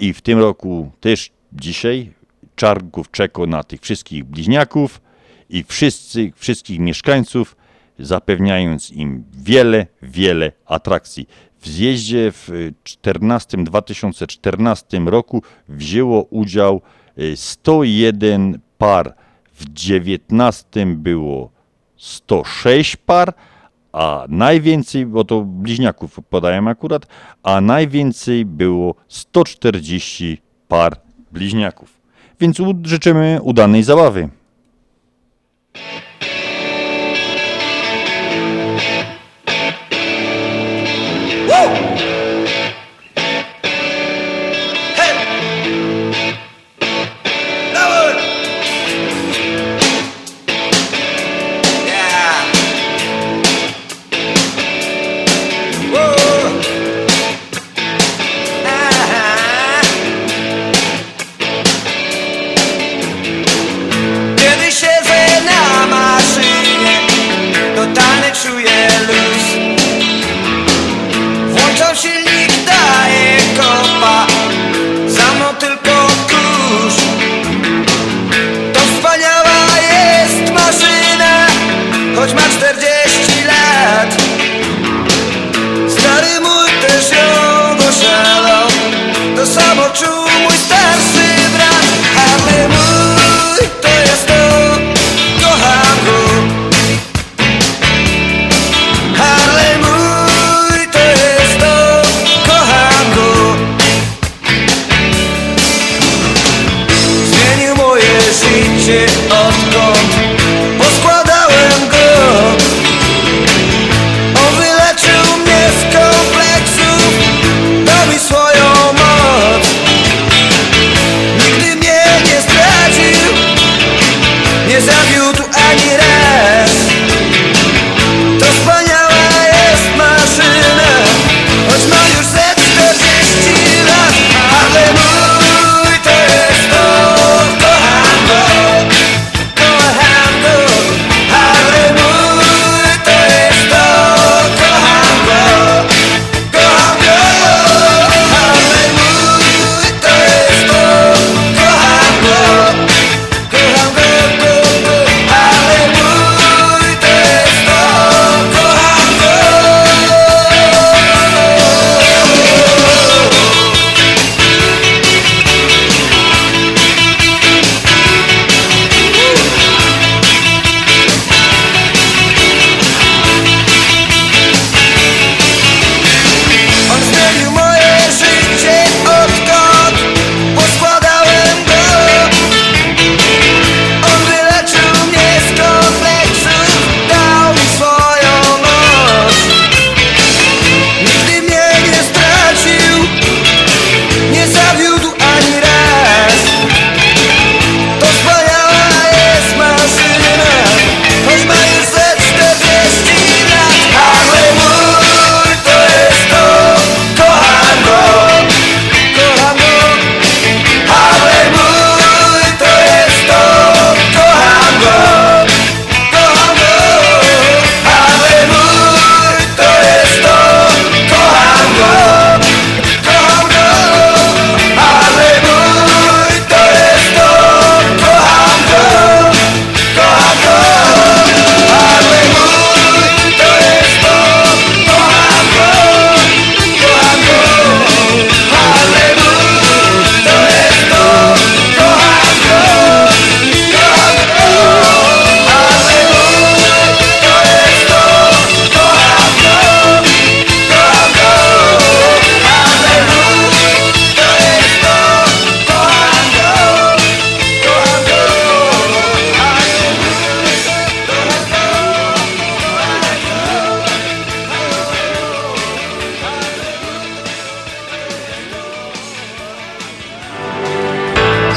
I w tym roku też dzisiaj Czarnków czeka na tych wszystkich bliźniaków i wszystkich mieszkańców, zapewniając im wiele, wiele atrakcji. W zjeździe w 2014 roku wzięło udział 101 par, w 2019 było 106 par, a najwięcej, bo to bliźniaków podaję akurat, a najwięcej było 140 par bliźniaków. Więc życzymy udanej zabawy. Czuję luz. Włączam się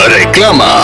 Reklama.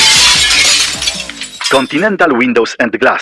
Continental Windows and Glass.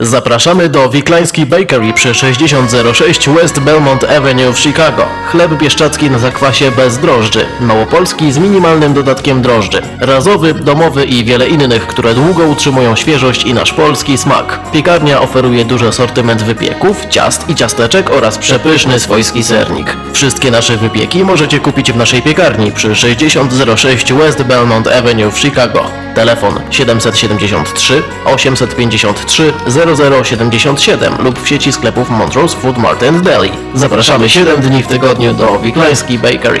Zapraszamy do Wiklański Bakery przy 6006 West Belmont Avenue w Chicago. Chleb bieszczacki na zakwasie bez drożdży, małopolski z minimalnym dodatkiem drożdży, razowy, domowy i wiele innych, które długo utrzymują świeżość i nasz polski smak. Piekarnia oferuje duży asortyment wypieków, ciast i ciasteczek oraz przepyszny swojski sernik. Wszystkie nasze wypieki możecie kupić w naszej piekarni przy 6006 West Belmont Avenue w Chicago. Telefon 773 853 0077 lub w sieci sklepów Montrose Food and Deli. Zapraszamy 7 dni w tygodniu do Wiklański Bakery.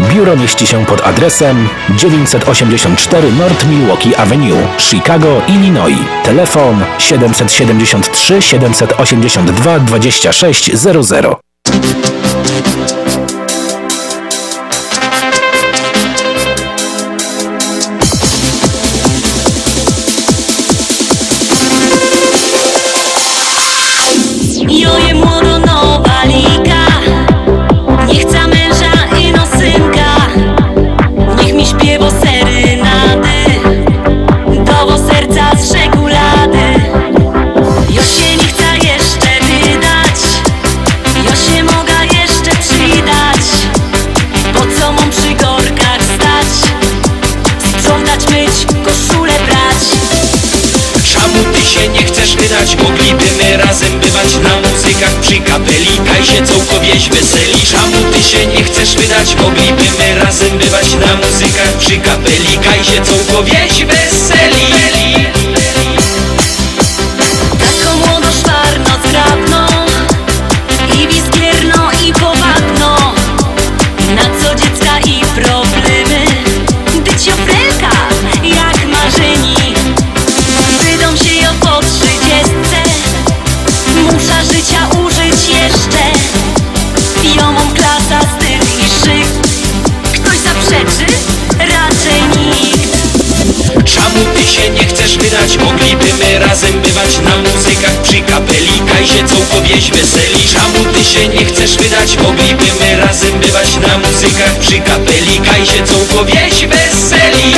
Biuro mieści się pod adresem 984 North Milwaukee Avenue, Chicago, Illinois. Telefon 773 782 2600. Moglibymy razem bywać na muzykach przy kapeli, daj się całkowieś weseli. Czemu ty się nie chcesz wydać? Moglibymy razem bywać na muzykach przy kapeli, daj się całkowieś weseli. Na co dziecka i problemy, gdy cię Czemu ty się nie chcesz wydać? Mogliby my razem bywać na muzykach przy kapeli, kaj się co powieś weseli. Czemu ty się nie chcesz wydać? Mogliby my razem bywać na muzykach przy kapeli, kaj się co powieś weseli.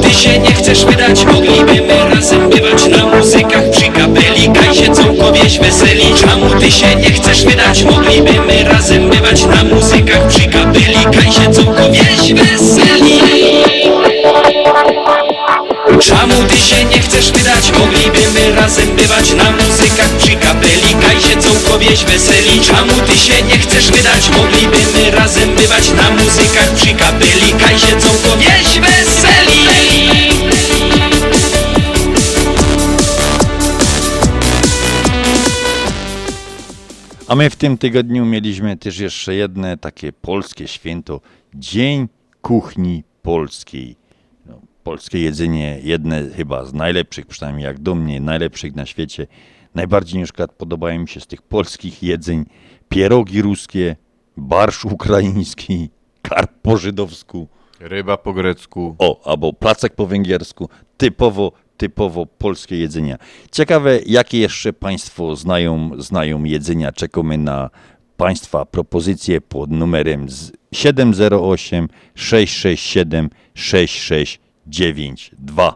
Ty się nie chcesz wydać, mogliby my razem bywać na muzykach przy kapeli, kaj się całkowieć weseli. Czemu ty się nie chcesz wydać, mogliby my razem bywać na muzykach przy kapeli, kaj się całkowieć weseli. Czemu ty się nie chcesz wydać, mogliby my razem bywać na muzykach przy kapeli, kaj się całkowieć weseli. A my w tym tygodniu mieliśmy też jeszcze jedne takie polskie święto, Dzień Kuchni Polskiej. No, polskie jedzenie, jedne chyba z najlepszych, przynajmniej jak do mnie, najlepszych na świecie. Najbardziej na przykład podobają mi się z tych polskich jedzeń pierogi ruskie, barsz ukraiński, karp po żydowsku. Ryba po grecku. O, albo placek po węgiersku. Typowo polskie jedzenia. Ciekawe, jakie jeszcze Państwo znają jedzenia. Czekamy na Państwa propozycje pod numerem 708 667 6692.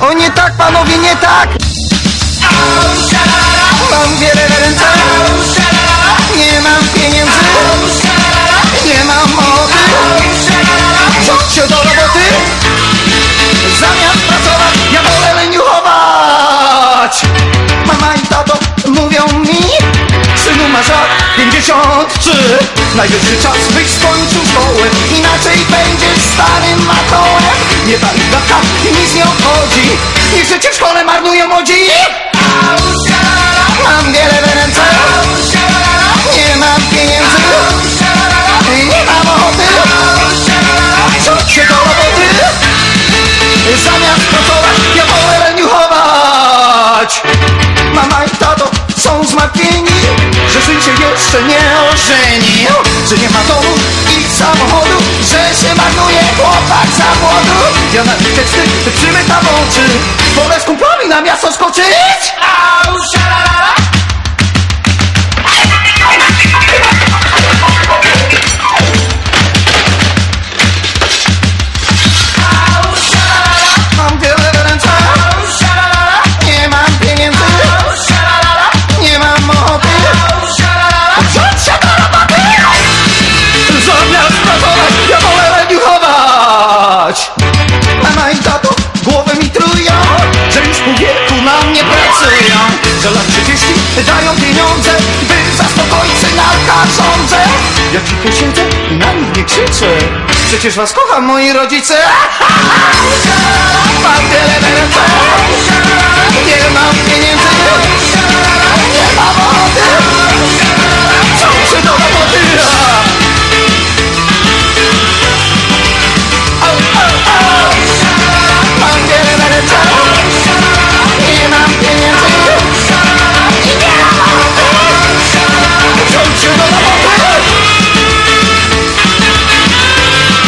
O nie tak, panowie, nie tak! Mam wiele w ręce. Nie mam pieniędzy, nie mam mody, wrzuć się do roboty, zamiast pracować ja wolę leniuchować. Mama i tato mówią mi, synu masz lat 53, najwyższy czas byś skończył szkołę, inaczej będziesz starym matołem. Nie pali gadka i nic nie obchodzi, niech życie w szkole marnują młodzi. Mam wiele w ręce, nie mam pieniędzy, nie mam ochoty, wziąć się do roboty, zamiast pracować ja wolę leniuchować. Mama i tato są zmartwieni, że życie jeszcze nie ożeni, że nie ma domu i samochodu, że się marnuje chłopak za młodu. Ja na witeczny przymykam oczy, wolę z kumplami na miasto skoczyć. Mama i tato głowę mi trują, że już pół wieku na mnie pracują, że lat 30 dają pieniądze, by zaspokoić synarka żądzę. Ja ci posiedzę i na nich nie krzyczę, przecież was kocham moi rodzice. Mam tyle w ręce, nie mam pieniędzy, nie mam wody, wciąż się do roboty. Nie mam pieniędzy, nie mam ochoty, wziąć się do roboty. Mam wiele ręce,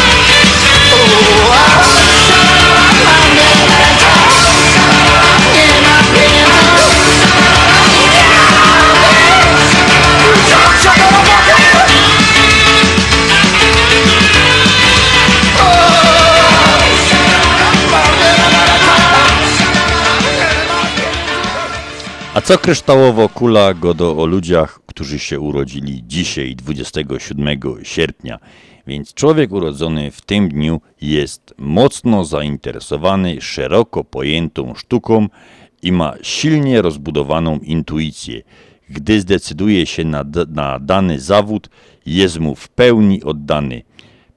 nie mam pieniędzy, nie mam ochoty, co kryształowo kula Godo o ludziach, którzy się urodzili dzisiaj, 27 sierpnia. Więc człowiek urodzony w tym dniu jest mocno zainteresowany szeroko pojętą sztuką i ma silnie rozbudowaną intuicję. Gdy zdecyduje się na dany zawód, jest mu w pełni oddany.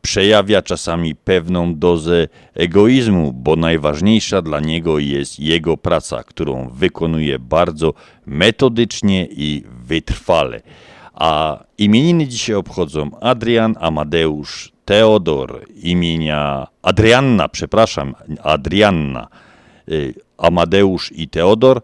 Przejawia czasami pewną dozę egoizmu, bo najważniejsza dla niego jest jego praca, którą wykonuje bardzo metodycznie i wytrwale. A imieniny dzisiaj obchodzą Adrian, Amadeusz, Teodor, Adrianna, Amadeusz i Teodor.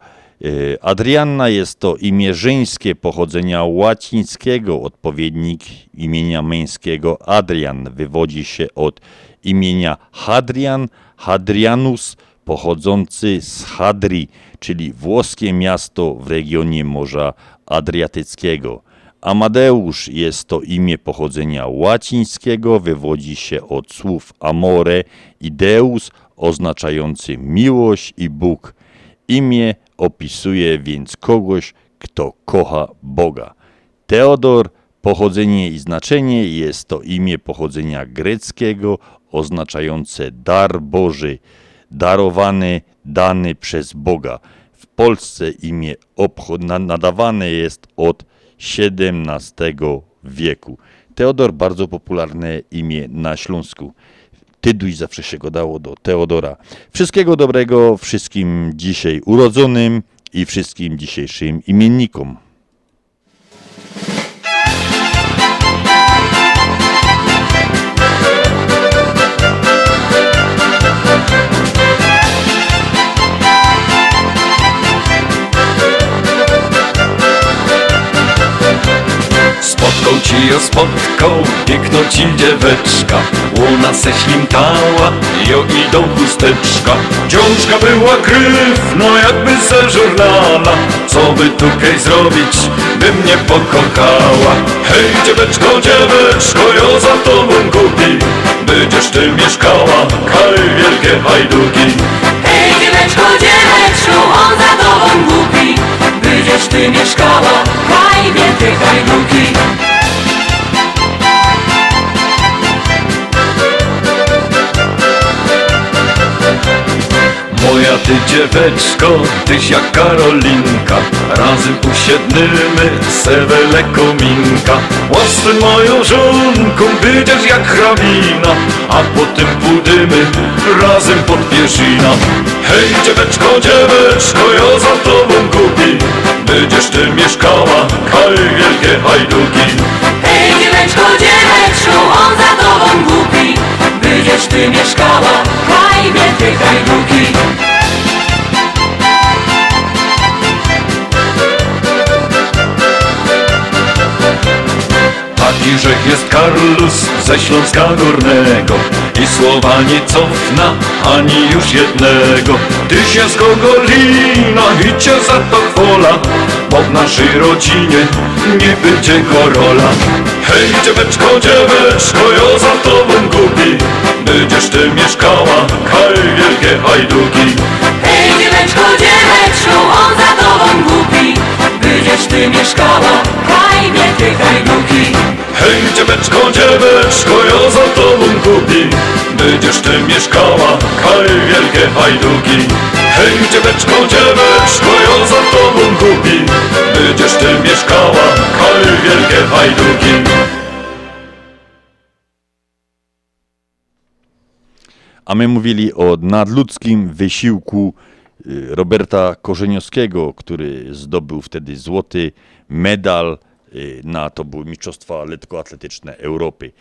Adrianna jest to imię żeńskie pochodzenia łacińskiego, odpowiednik imienia męskiego Adrian. Wywodzi się od imienia Hadrian, Hadrianus, pochodzący z Hadri, czyli włoskie miasto w regionie Morza Adriatyckiego. Amadeusz jest to imię pochodzenia łacińskiego, wywodzi się od słów amore i deus, oznaczający miłość i Bóg. Imię opisuje więc kogoś, kto kocha Boga. Teodor, pochodzenie i znaczenie, jest to imię pochodzenia greckiego, oznaczające dar Boży, darowany, dany przez Boga. W Polsce imię nadawane jest od XVII wieku. Teodor, bardzo popularne imię na Śląsku. Tyduś zawsze się go dało do Teodora. Wszystkiego dobrego wszystkim dzisiaj urodzonym i wszystkim dzisiejszym imiennikom. Spotką ci, o spotką, piękno ci dzieweczka, łuna se ślimtała, jo idą chusteczka. Dziążka była krywna, jakby ze żurnala, co by tu kej zrobić, by mnie pokochała. Hej dzieweczko, dzieweczko, jo za tobą kupi, będziesz ty mieszkała, kaj wielkie hajduki. Hej dzieweczko, dzieweczko, on za tobą kupi, będziesz ty mieszkała, kaj wielkie hajduki. Moja ty dzieweczko, tyś jak Karolinka, razem usiedlimy sewele kominka. Łasy moją żonką, będziesz jak hrabina, a potem budymy razem pod pierzina. Hej dzieweczko, dzieweczko, ja za tobą kupi, będziesz ty mieszkała, kaj wielkie hajduki. Hej dzieweczko, dzieweczko, on za tobą kupi, będziesz ty mieszkała, kaj wielkie hajduki. Taki rzech jest Karlus ze Śląska Górnego i słowa nie cofna ani już jednego. Ty się z Gogolina i cię za to chwola, bo w naszej rodzinie nie będzie gorola. Hej dzieweczko, dzieweczko, ja za tobą kupi, będziesz ty mieszkała, kaj wielkie hajduki. Hej dzieweczko, dzieweczko, on za tobą kupi, będziesz ty mieszkała, kaj wielkie hajduki. Hej dzieweczko, dzieweczko, ja za tobą kupi, będziesz ty mieszkała, kaj wielkie hajduki. Hej dzieweczko, dzieweczko, ja za tobą kupi, będziesz ty mieszkała, kaj wielkie hajduki. A my mówili o nadludzkim wysiłku Roberta Korzeniowskiego, który zdobył wtedy złoty medal na, to były mistrzostwa lekkoatletyczne Europy.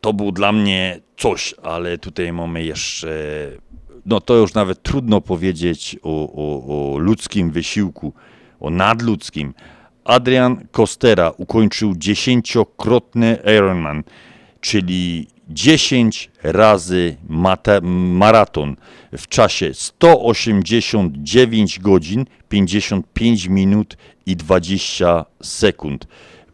To był dla mnie coś, ale tutaj mamy jeszcze, no to już nawet trudno powiedzieć o ludzkim wysiłku, o nadludzkim. Adrian Kostera ukończył 10-krotny Ironman, czyli 10 razy maraton w czasie 189 godzin, 55 minut i 20 sekund.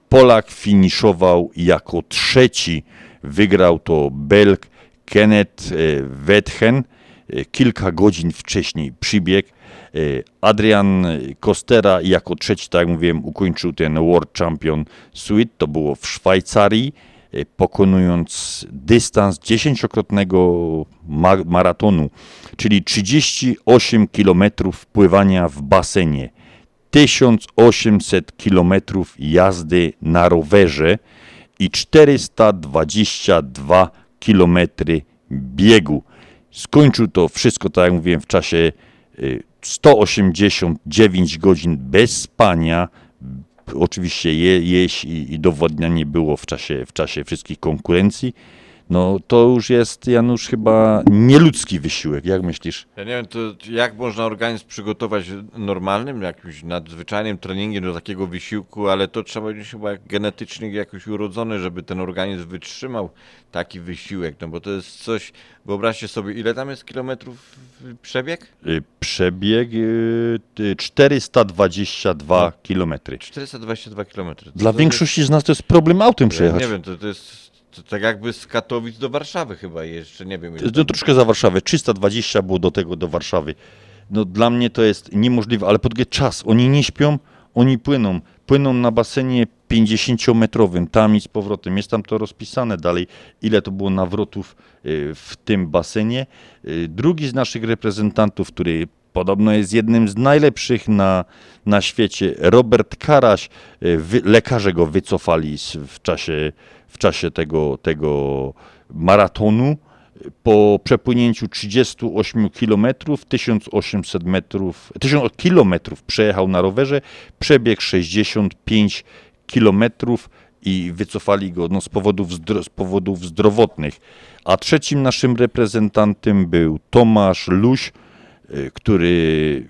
Polak finiszował jako trzeci. Wygrał to Belg Kenneth Wetten. Kilka godzin wcześniej przybiegł Adrian Kostera jako trzeci, tak jak mówiłem, ukończył ten World Champion Suite. To było w Szwajcarii, pokonując dystans 10-krotnego maratonu, czyli 38 km pływania w basenie, 1800 km jazdy na rowerze i 422 km biegu. Skończył to wszystko, tak jak mówiłem, w czasie 189 godzin bez spania. Oczywiście jeść i dowodnianie było w czasie wszystkich konkurencji. No to już jest, Janusz, chyba nieludzki wysiłek. Jak myślisz? Ja nie wiem, to jak można organizm przygotować normalnym, jakimś nadzwyczajnym treningiem do takiego wysiłku, ale to trzeba być chyba genetycznie jakoś urodzony, żeby ten organizm wytrzymał taki wysiłek. No bo to jest coś, wyobraźcie sobie, ile tam jest kilometrów przebieg? Przebieg 422 kilometry. 422 kilometry. Dla większości z nas to jest problem autem przejechać. Ja nie wiem, to jest... To tak jakby z Katowic do Warszawy chyba jeszcze, nie wiem. No troszkę za Warszawę, 320 było do tego do Warszawy. No dla mnie to jest niemożliwe, ale podgę czas, oni nie śpią, oni płyną. Płyną na basenie 50-metrowym, tam i z powrotem. Jest tam to rozpisane dalej, ile to było nawrotów w tym basenie. Drugi z naszych reprezentantów, który podobno jest jednym z najlepszych na świecie, Robert Karaś. Lekarze go wycofali w czasie tego maratonu po przepłynięciu 38 km, 1800 metrów, 1000 km przejechał na rowerze, przebiegł 65 km i wycofali go no, z powodów zdrowotnych. A trzecim naszym reprezentantem był Tomasz Luś, który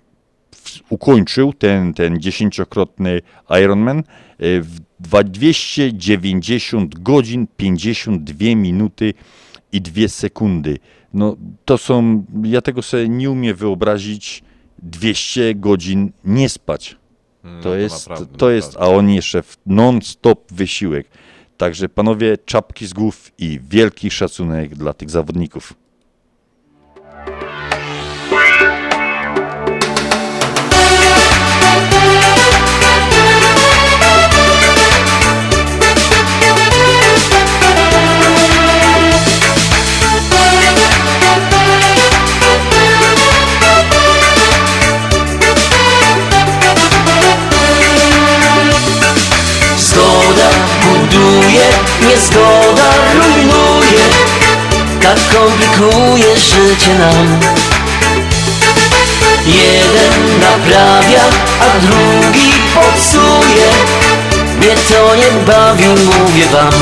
ukończył ten 10-krotny Ironman w 290 godzin, 52 minuty i 2 sekundy. No to są, ja tego sobie nie umiem wyobrazić, 200 godzin nie spać. No, to jest, a on jeszcze non-stop wysiłek. Także panowie, czapki z głów i wielki szacunek dla tych zawodników. Niezgoda rujnuje, tak komplikuje życie nam. Jeden naprawia, a drugi popsuje. Mnie to nie bawi, mówię wam.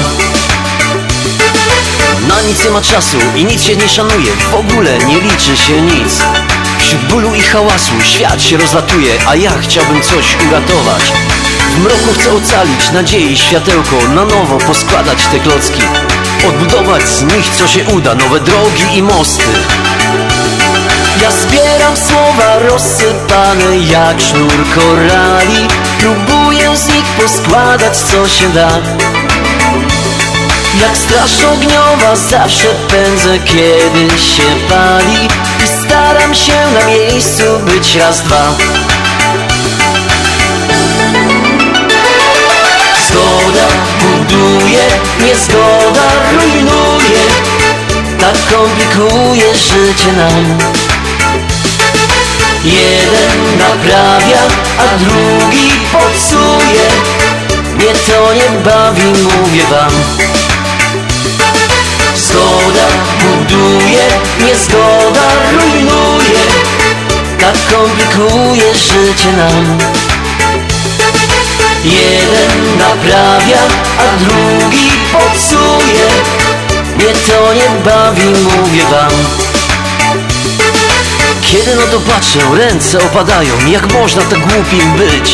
Na nic nie ma czasu i nic się nie szanuje, w ogóle nie liczy się nic. Wśród bólu i hałasu świat się rozlatuje, a ja chciałbym coś uratować. W mroku chcę ocalić nadziei światełko, na nowo poskładać te klocki, odbudować z nich co się uda, nowe drogi i mosty. Ja zbieram słowa rozsypane jak sznur korali, próbuję z nich poskładać co się da. Jak straż ogniowa zawsze pędzę kiedy się pali i staram się na miejscu być raz, dwa. Zgoda buduje, niezgoda rujnuje, tak komplikuje życie nam. Jeden naprawia, a drugi popsuje. Mnie to nie bawi, mówię wam. Zgoda buduje, niezgoda rujnuje, tak komplikuje życie nam. Jeden naprawia, a drugi popsuje. Mnie to nie bawi, mówię wam. Kiedy na to patrzę, ręce opadają. Jak można tak głupim być?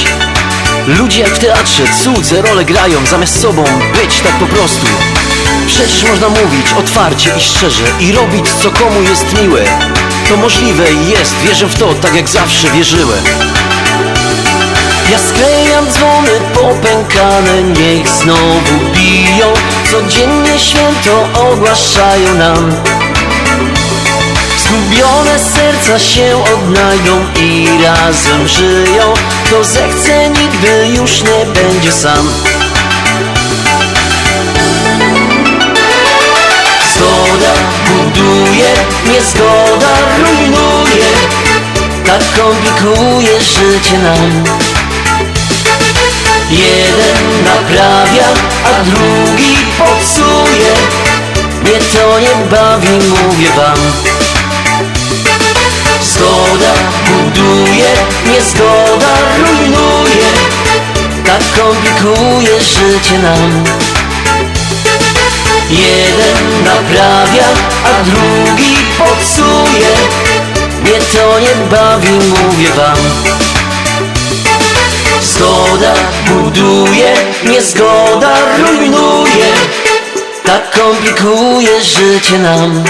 Ludzie jak w teatrze cudze role grają, zamiast sobą być tak po prostu. Przecież można mówić otwarcie i szczerze i robić co komu jest miłe. To możliwe jest, wierzę w to tak jak zawsze wierzyłem. Ja sklejam dzwony popękane, niech znowu biją. Codziennie święto ogłaszają nam. Zgubione serca się odnajdą i razem żyją. Kto zechce, nigdy już nie będzie sam. Zgoda buduje, niezgoda rujnuje. Tak komplikuje życie nam. Jeden naprawia, a drugi popsuje. Mnie to nie bawi, mówię wam. Zgoda buduje, niezgoda rujnuje. Tak komplikuje życie nam. Jeden naprawia, a drugi popsuje. Mnie to nie bawi, mówię wam. Zgoda buduje, niezgoda rujnuje. Tak komplikuje życie nam.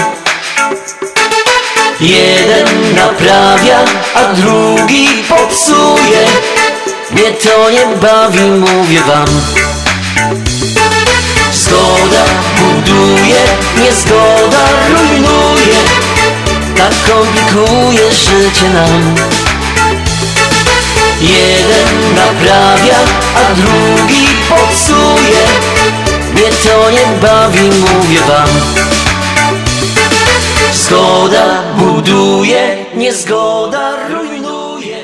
Jeden naprawia, a drugi popsuje. Mnie to nie bawi, mówię wam. Zgoda buduje, niezgoda rujnuje. Tak komplikuje życie nam. Jeden naprawia, a drugi popsuje. Mnie to nie bawi, mówię wam. Zgoda buduje, niezgoda rujnuje.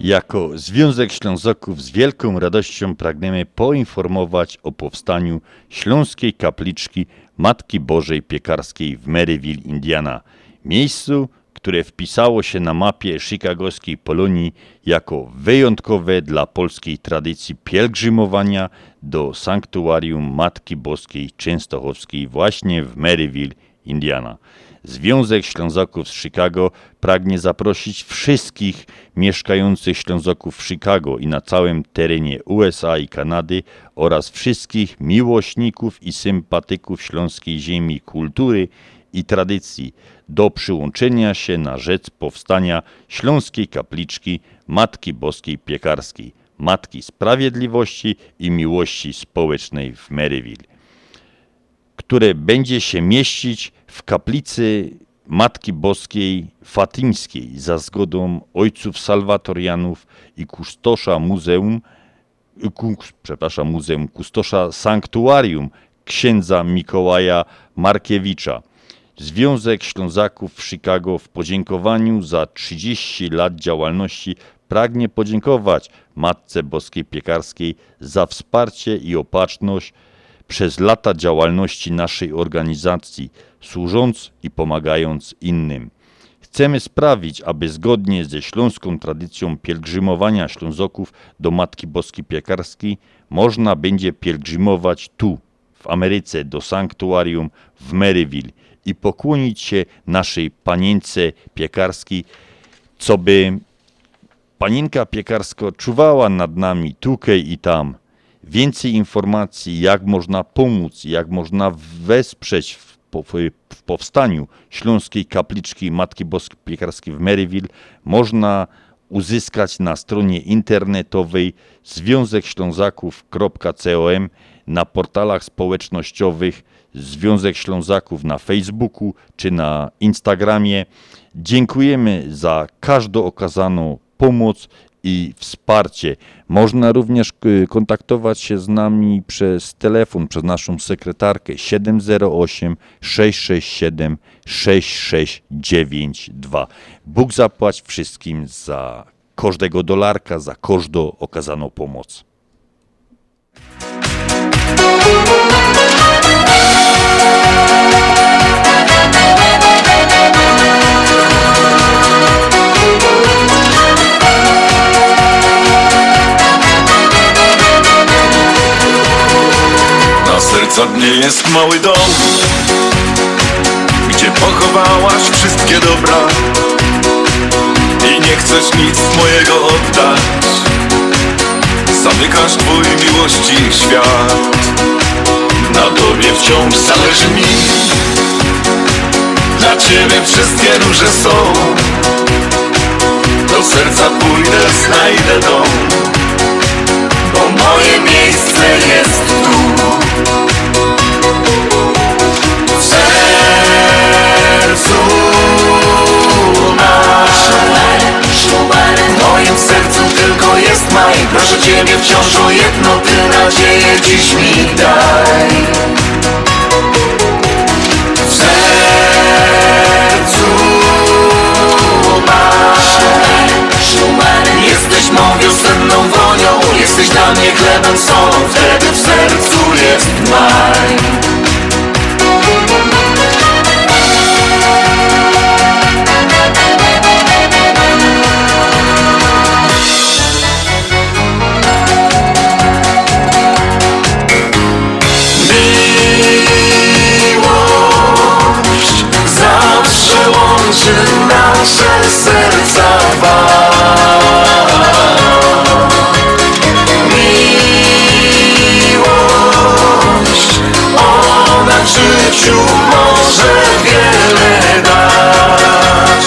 Jako Związek Ślązaków z wielką radością pragniemy poinformować o powstaniu Śląskiej Kapliczki Matki Bożej Piekarskiej w Maryville, Indiana. Miejscu, które wpisało się na mapie chicagowskiej Polonii jako wyjątkowe dla polskiej tradycji pielgrzymowania do sanktuarium Matki Boskiej Częstochowskiej właśnie w Maryville, Indiana. Związek Ślązaków z Chicago pragnie zaprosić wszystkich mieszkających Ślązaków w Chicago i na całym terenie USA i Kanady oraz wszystkich miłośników i sympatyków śląskiej ziemi, kultury i tradycji do przyłączenia się na rzecz powstania Śląskiej Kapliczki Matki Boskiej Piekarskiej, Matki Sprawiedliwości i Miłości Społecznej w Maryville, które będzie się mieścić w kaplicy Matki Boskiej Fatyńskiej za zgodą ojców salwatorianów i kustosza kustosza sanktuarium księdza Mikołaja Markiewicza. Związek Ślązaków w Chicago w podziękowaniu za 30 lat działalności pragnie podziękować Matce Boskiej Piekarskiej za wsparcie i opatrzność przez lata działalności naszej organizacji, służąc i pomagając innym. Chcemy sprawić, aby zgodnie ze śląską tradycją pielgrzymowania Ślązaków do Matki Boskiej Piekarskiej można będzie pielgrzymować tu, w Ameryce, do sanktuarium w Maryville i pokłonić się naszej Panience Piekarskiej, co by Panienka Piekarsko czuwała nad nami tukej i tam. Więcej informacji, jak można pomóc, jak można wesprzeć w powstaniu Śląskiej Kapliczki Matki Boskiej Piekarskiej w Maryville można uzyskać na stronie internetowej związekślązaków.com, na portalach społecznościowych Związek Ślązaków na Facebooku czy na Instagramie. Dziękujemy za każdą okazaną pomoc i wsparcie. Można również kontaktować się z nami przez telefon, przez naszą sekretarkę 708 667 6692. Bóg zapłać wszystkim za każdego dolarka, za każdą okazaną pomoc. Na serca dnie jest mały dom, gdzie pochowałaś wszystkie dobra i nie chcesz nic mojego oddać. Zamykasz twój miłości świat. Na tobie wciąż zależy mi, dla ciebie wszystkie róże są. Do serca pójdę, znajdę dom, bo moje miejsce jest tu. W sercu. Bożą jedno Ty nadzieję dziś mi daj. W sercu masz, jesteś mą wiosenną wonią, jesteś dla mnie chlebem solą, wtedy w sercu jest maj. Nasze serca miłość, ona w życiu może wiele dać.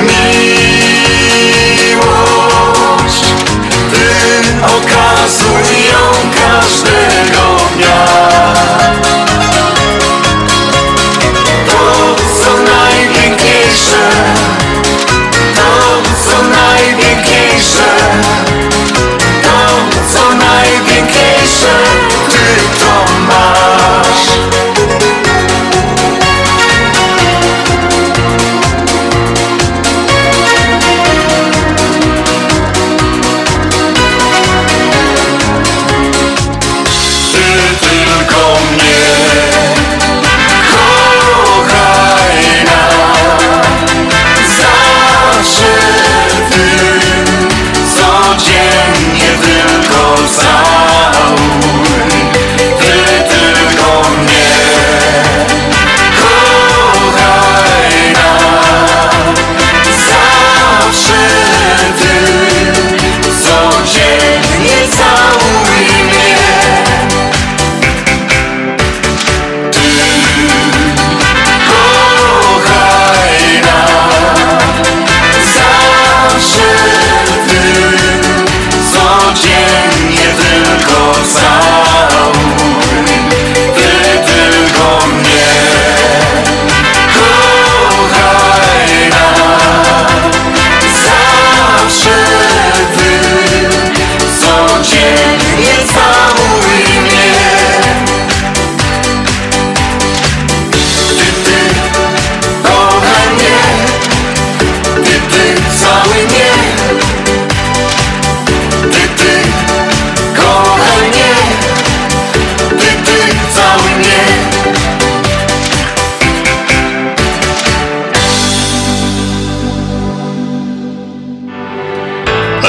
Miłość, Ty okazuj ją każdego dnia.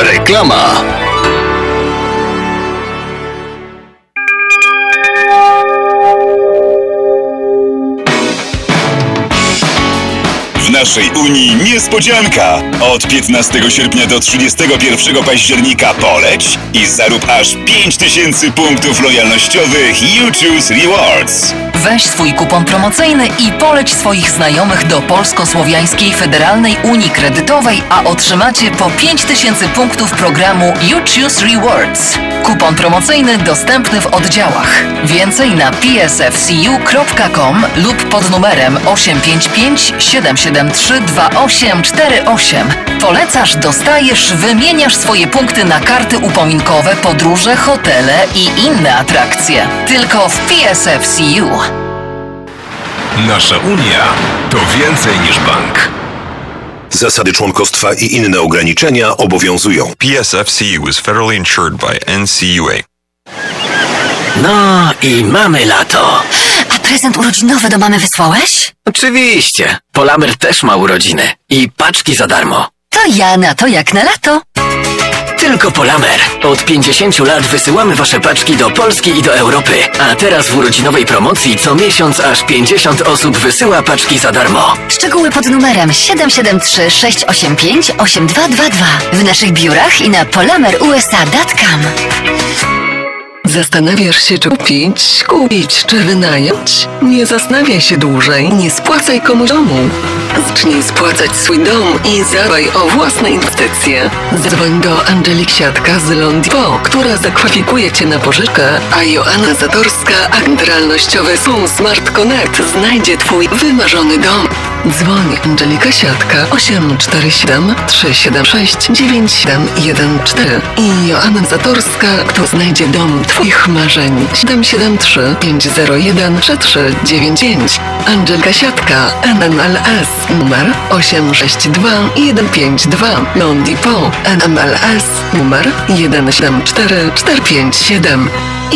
Reklama. W naszej Unii niespodzianka! Od 15 sierpnia do 31 października poleć i zarób aż 5000 punktów lojalnościowych YouChoose Rewards. Weź swój kupon promocyjny i poleć swoich znajomych do Polsko-Słowiańskiej Federalnej Unii Kredytowej, a otrzymacie po 5000 punktów programu YouChoose Rewards. Kupon promocyjny dostępny w oddziałach. Więcej na psfcu.com lub pod numerem 855 773 2848. Polecasz, dostajesz, wymieniasz swoje punkty na karty upominkowe, podróże, hotele i inne atrakcje. Tylko w PSFCU. Nasza Unia to więcej niż bank. Zasady członkostwa i inne ograniczenia obowiązują. PSFCU is federally insured by NCUA. No i mamy lato. A prezent urodzinowy do mamy wysłałeś? Oczywiście. Polamer też ma urodziny. I paczki za darmo. To ja na to jak na lato. Tylko Polamer. Od 50 lat wysyłamy Wasze paczki do Polski i do Europy. A teraz w urodzinowej promocji co miesiąc aż 50 osób wysyła paczki za darmo. Szczegóły pod numerem 773 685 8222. W naszych biurach i na polamerusa.com. Zastanawiasz się, czy kupić czy wynająć? Nie zastanawiaj się dłużej, nie spłacaj komuś domu. Zacznij spłacać swój dom i zadbaj o własne inwestycje. Zadzwoń do Angeliki Siatka z loanDepot, która zakwalifikuje Cię na pożyczkę, a Joanna Zatorska, agent realnościowy Home Smart Connect, znajdzie Twój wymarzony dom. Dzwoń Angelika Siatka 847 376 9714 i Joanna Zatorska, która znajdzie dom Twoich marzeń 773 501 3399. Angelika Siatka, NMLS numer 862152, loanDepot NMLS numer 174457.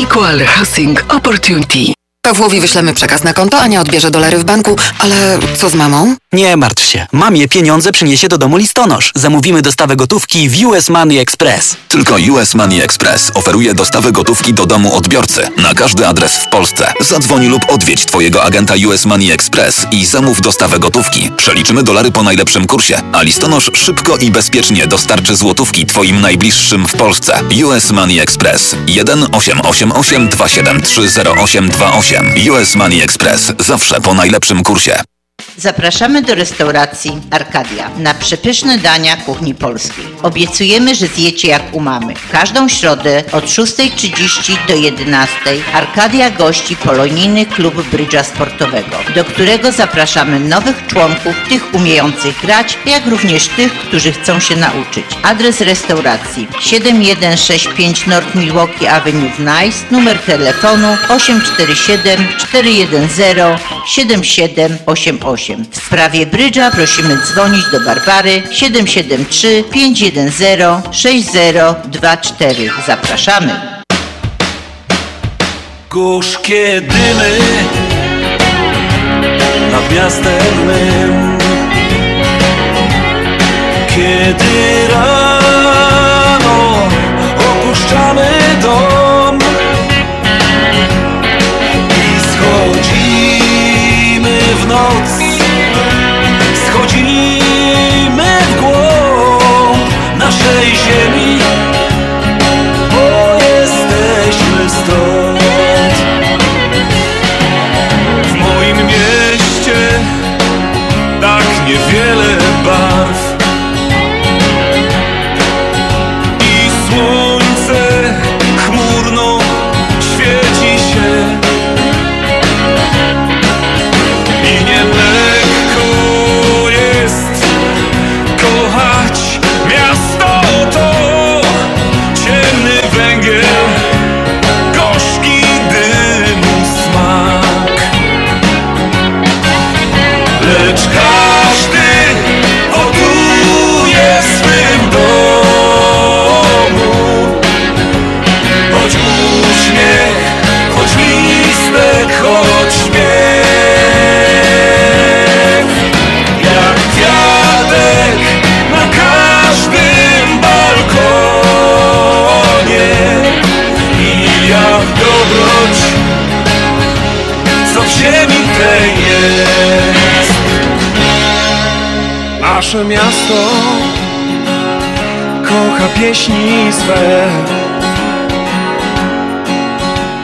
Equal Housing Opportunity. Pawłowi wyślemy przekaz na konto, Ania odbierze dolary w banku, ale co z mamą? Nie martw się. Mamie pieniądze przyniesie do domu listonosz. Zamówimy dostawę gotówki w US Money Express. Tylko US Money Express oferuje dostawę gotówki do domu odbiorcy na każdy adres w Polsce. Zadzwoń lub odwiedź Twojego agenta US Money Express i zamów dostawę gotówki. Przeliczymy dolary po najlepszym kursie, a listonosz szybko i bezpiecznie dostarczy złotówki Twoim najbliższym w Polsce. US Money Express 1 888 273 0828. US Money Express. Zawsze po najlepszym kursie. Zapraszamy do restauracji Arkadia na przepyszne dania kuchni polskiej. Obiecujemy, że zjecie jak u mamy. Każdą środę od 6:30 do 11:00 Arkadia gości polonijny klub brydża sportowego, do którego zapraszamy nowych członków, tych umiejących grać, jak również tych, którzy chcą się nauczyć. Adres restauracji 7165 North Milwaukee Avenue w Nice, numer telefonu 847 410 7788. W sprawie brydża prosimy dzwonić do Barbary 773 510 6024. Zapraszamy. Gorzkie dymy nad miastem mym, kiedy rano opuszczamy dom i schodzimy w noc. Nasze miasto kocha pieśni swe,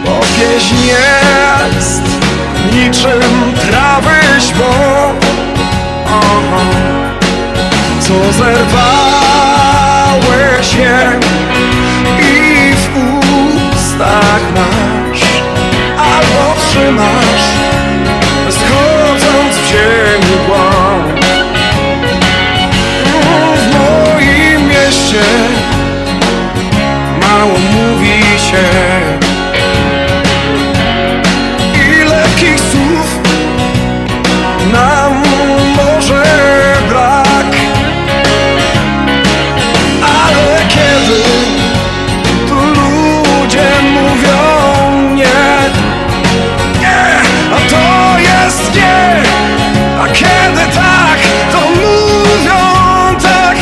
bo pieśń jest niczym trawy śpok, co zerwały się i w ustach masz, albo trzymasz, schodząc w ziemi głąb. Mało mówi się i lekkich słów nam może brak, ale kiedy tu ludzie mówią nie, nie, a to jest nie, a kiedy tak, to mówią tak.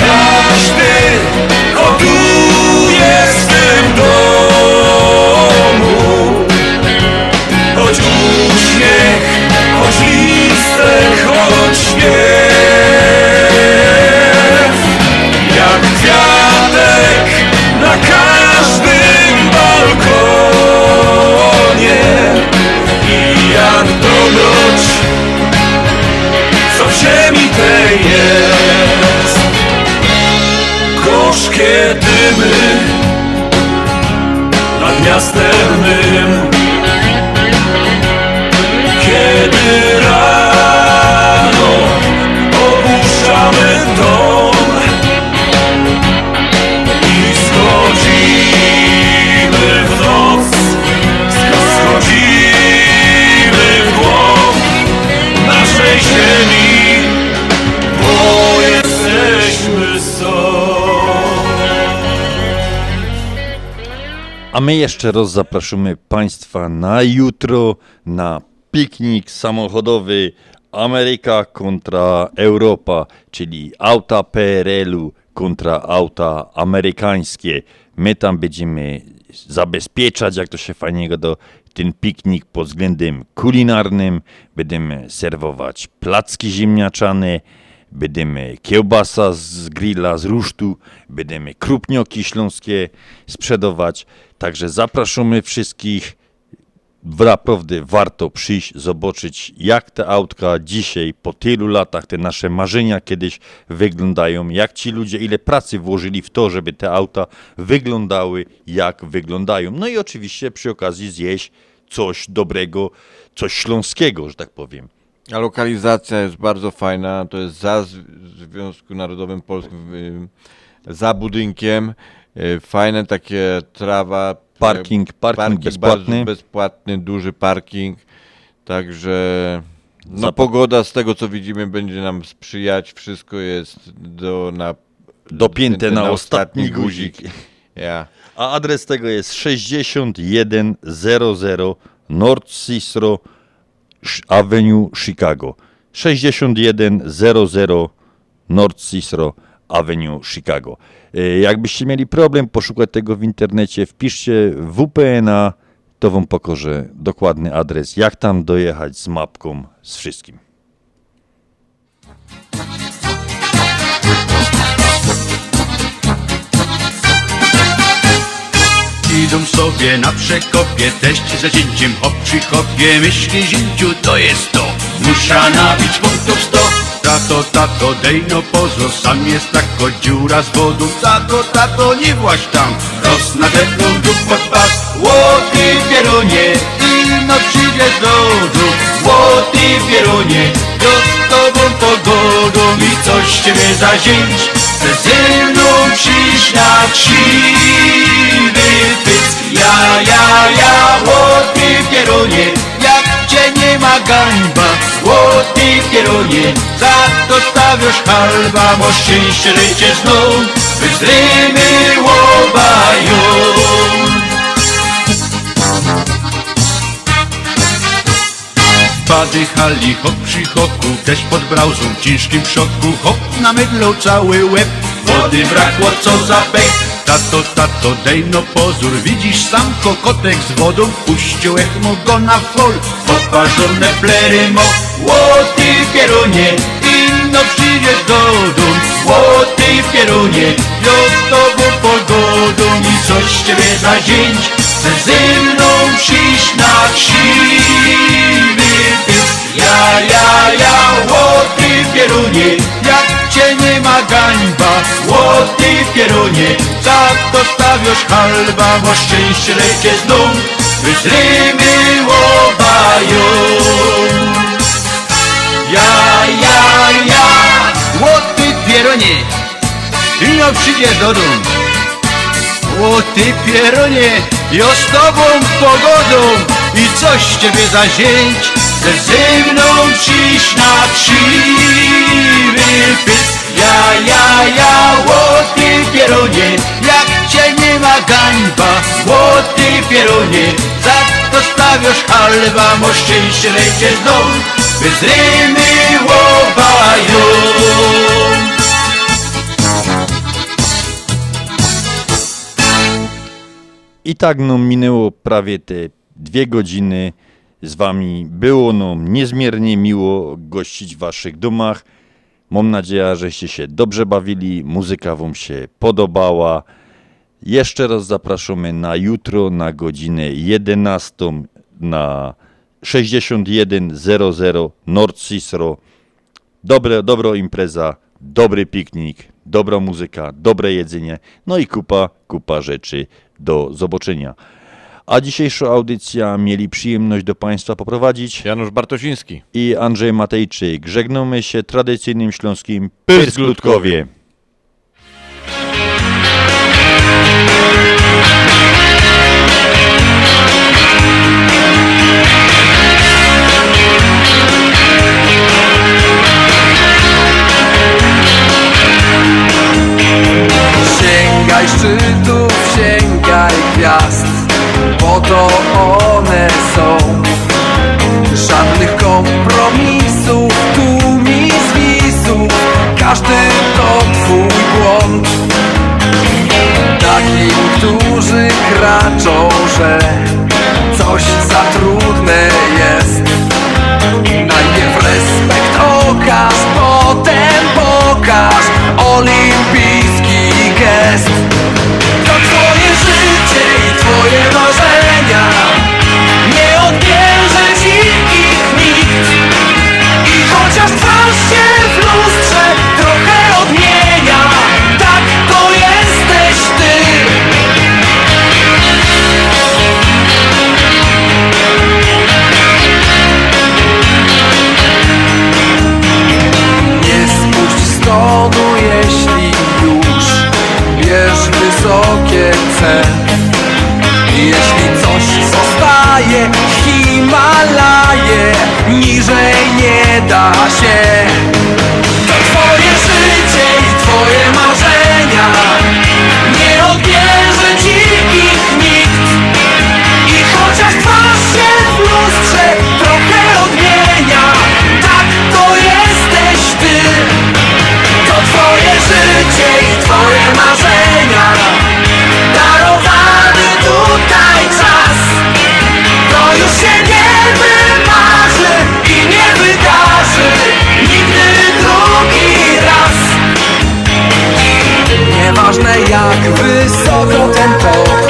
Każdy odróżnia miasternym, kiedy rano opuszczamy dom i schodzimy w noc, schodzimy w głąb naszej ziemi, bo jesteśmy sobą. A my jeszcze raz zapraszamy Państwa na jutro, na piknik samochodowy Ameryka kontra Europa, czyli auta PRL-u kontra auta amerykańskie. My tam będziemy zabezpieczać, jak to się fajnie gada, ten piknik pod względem kulinarnym. Będziemy serwować placki ziemniaczane, będziemy kiełbasa z grilla, z rusztu, będziemy krupnioki śląskie sprzedawać. Także zapraszamy wszystkich. Naprawdę warto przyjść, zobaczyć, jak te autka dzisiaj, po tylu latach, te nasze marzenia kiedyś wyglądają, jak ci ludzie, ile pracy włożyli w to, żeby te auta wyglądały, jak wyglądają. No i oczywiście przy okazji zjeść coś dobrego, coś śląskiego, że tak powiem. A lokalizacja jest bardzo fajna, to jest za Związku Narodowym Polskim, za budynkiem, fajne takie trawa, parking bezpłatny. Bezpłatny, duży parking, także no, pogoda z tego co widzimy będzie nam sprzyjać, wszystko jest dopięte na ostatni guzik. Ja. A adres tego jest 6100 North Cicero Avenue, Chicago. 6100 North Cicero Avenue, Chicago. Jakbyście mieli problem poszukać tego w internecie, wpiszcie WPNA, to wam pokaże dokładny adres, jak tam dojechać z mapką, z wszystkim. Idą sobie na przekopie, teść za cięciem, hop przy hopie, myśli zięciu to jest to, musza nabić punktów 100. Tato, dej no pozo, sam jest tako, dziura z wodą, tato, nie właś tam, roz na pewno dup pod pas, łoty pieronie, inno przyjdzie z lodu, łoty pieronie, do z tobą pogodą i coś ciebie zazięć, ze mną przyjść na krzywy pysk, ja, łoty pieronie, jak cię nie ma gańba. Łotki w kierunie, za to stawiasz halba, bo szczęście lecie znów, wyzrymy łobają. Padychali hop przy hoku, też pod brauzą w ciężkim szoku, hop na mydlą cały łeb, wody brakło co za pek. Tato, dej no pozór, widzisz sam kokotek z wodą puścił, jak mu go na fol, oparzone plery mo, łoty pierunie, inno przyjdziesz do dum, łoty pierunie, z tobą pogodą i coś z ciebie zazięć, chcę ze mną przyjść na krzywy pysk, ja, łoty pierunie, jak cię nie ma gańba, łoty pierunie, za to stawiasz halba, bo szczęście lecie znów. Wyzrymy łobają. Ja, łoty pieronie, inno przyjdziesz do dum. Łoty pieronie, ja z tobą pogodą i coś z ciebie zazięć, ze mną przyjść na krzywy pysk. Ja, łoty pieronie, jak cię nie ma gańba, łoty pieronie, za to stawiasz halba, bo szczęście lecie znów, wyzrymy łobają. I tak nam minęło prawie te 2 godziny. Z wami było nam niezmiernie miło gościć w waszych domach. Mam nadzieję, żeście się dobrze bawili, muzyka wam się podobała. Jeszcze raz zapraszamy na jutro na godzinę 11 na 6100 North Cicero. Dobra impreza, dobry piknik, dobra muzyka, dobre jedzenie, no i kupa rzeczy do zobaczenia. A dzisiejszą audycję mieli przyjemność do Państwa poprowadzić Janusz Bartosiński i Andrzej Matejczyk. Żegnamy się tradycyjnym śląskim pysk-ludkowie. Sięgaj szczytów, sięgaj gwiazd, bo to one są. Żadnych kompromisów, tłumi zwisów, każdy to twój błąd. Takim, którzy kraczą, że coś za trudne jest. Najpierw respekt okaż, potem pokaż olimpijski gest. To twoje życie i twoje marzenia, nie odbierze ci ich nikt. I chociaż twarz się w lustrze trochę odmienia, tak to jesteś ty. Nie spuść stonu, jeśli już bierz wysokie ceny. Jeśli coś zostaje, Himalaje, niżej nie da się. To twoje życie i twoje marzenia, nie odbierze ci ich nikt. I chociaż twarz się w lustrze trochę odmienia, tak to jesteś ty. To twoje życie i twoje marzenia, darowany tutaj czas. To już się nie wymarzy i nie wydarzy nigdy drugi raz. Nieważne jak wysoko ten pot,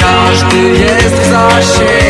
każdy jest w zasięgu.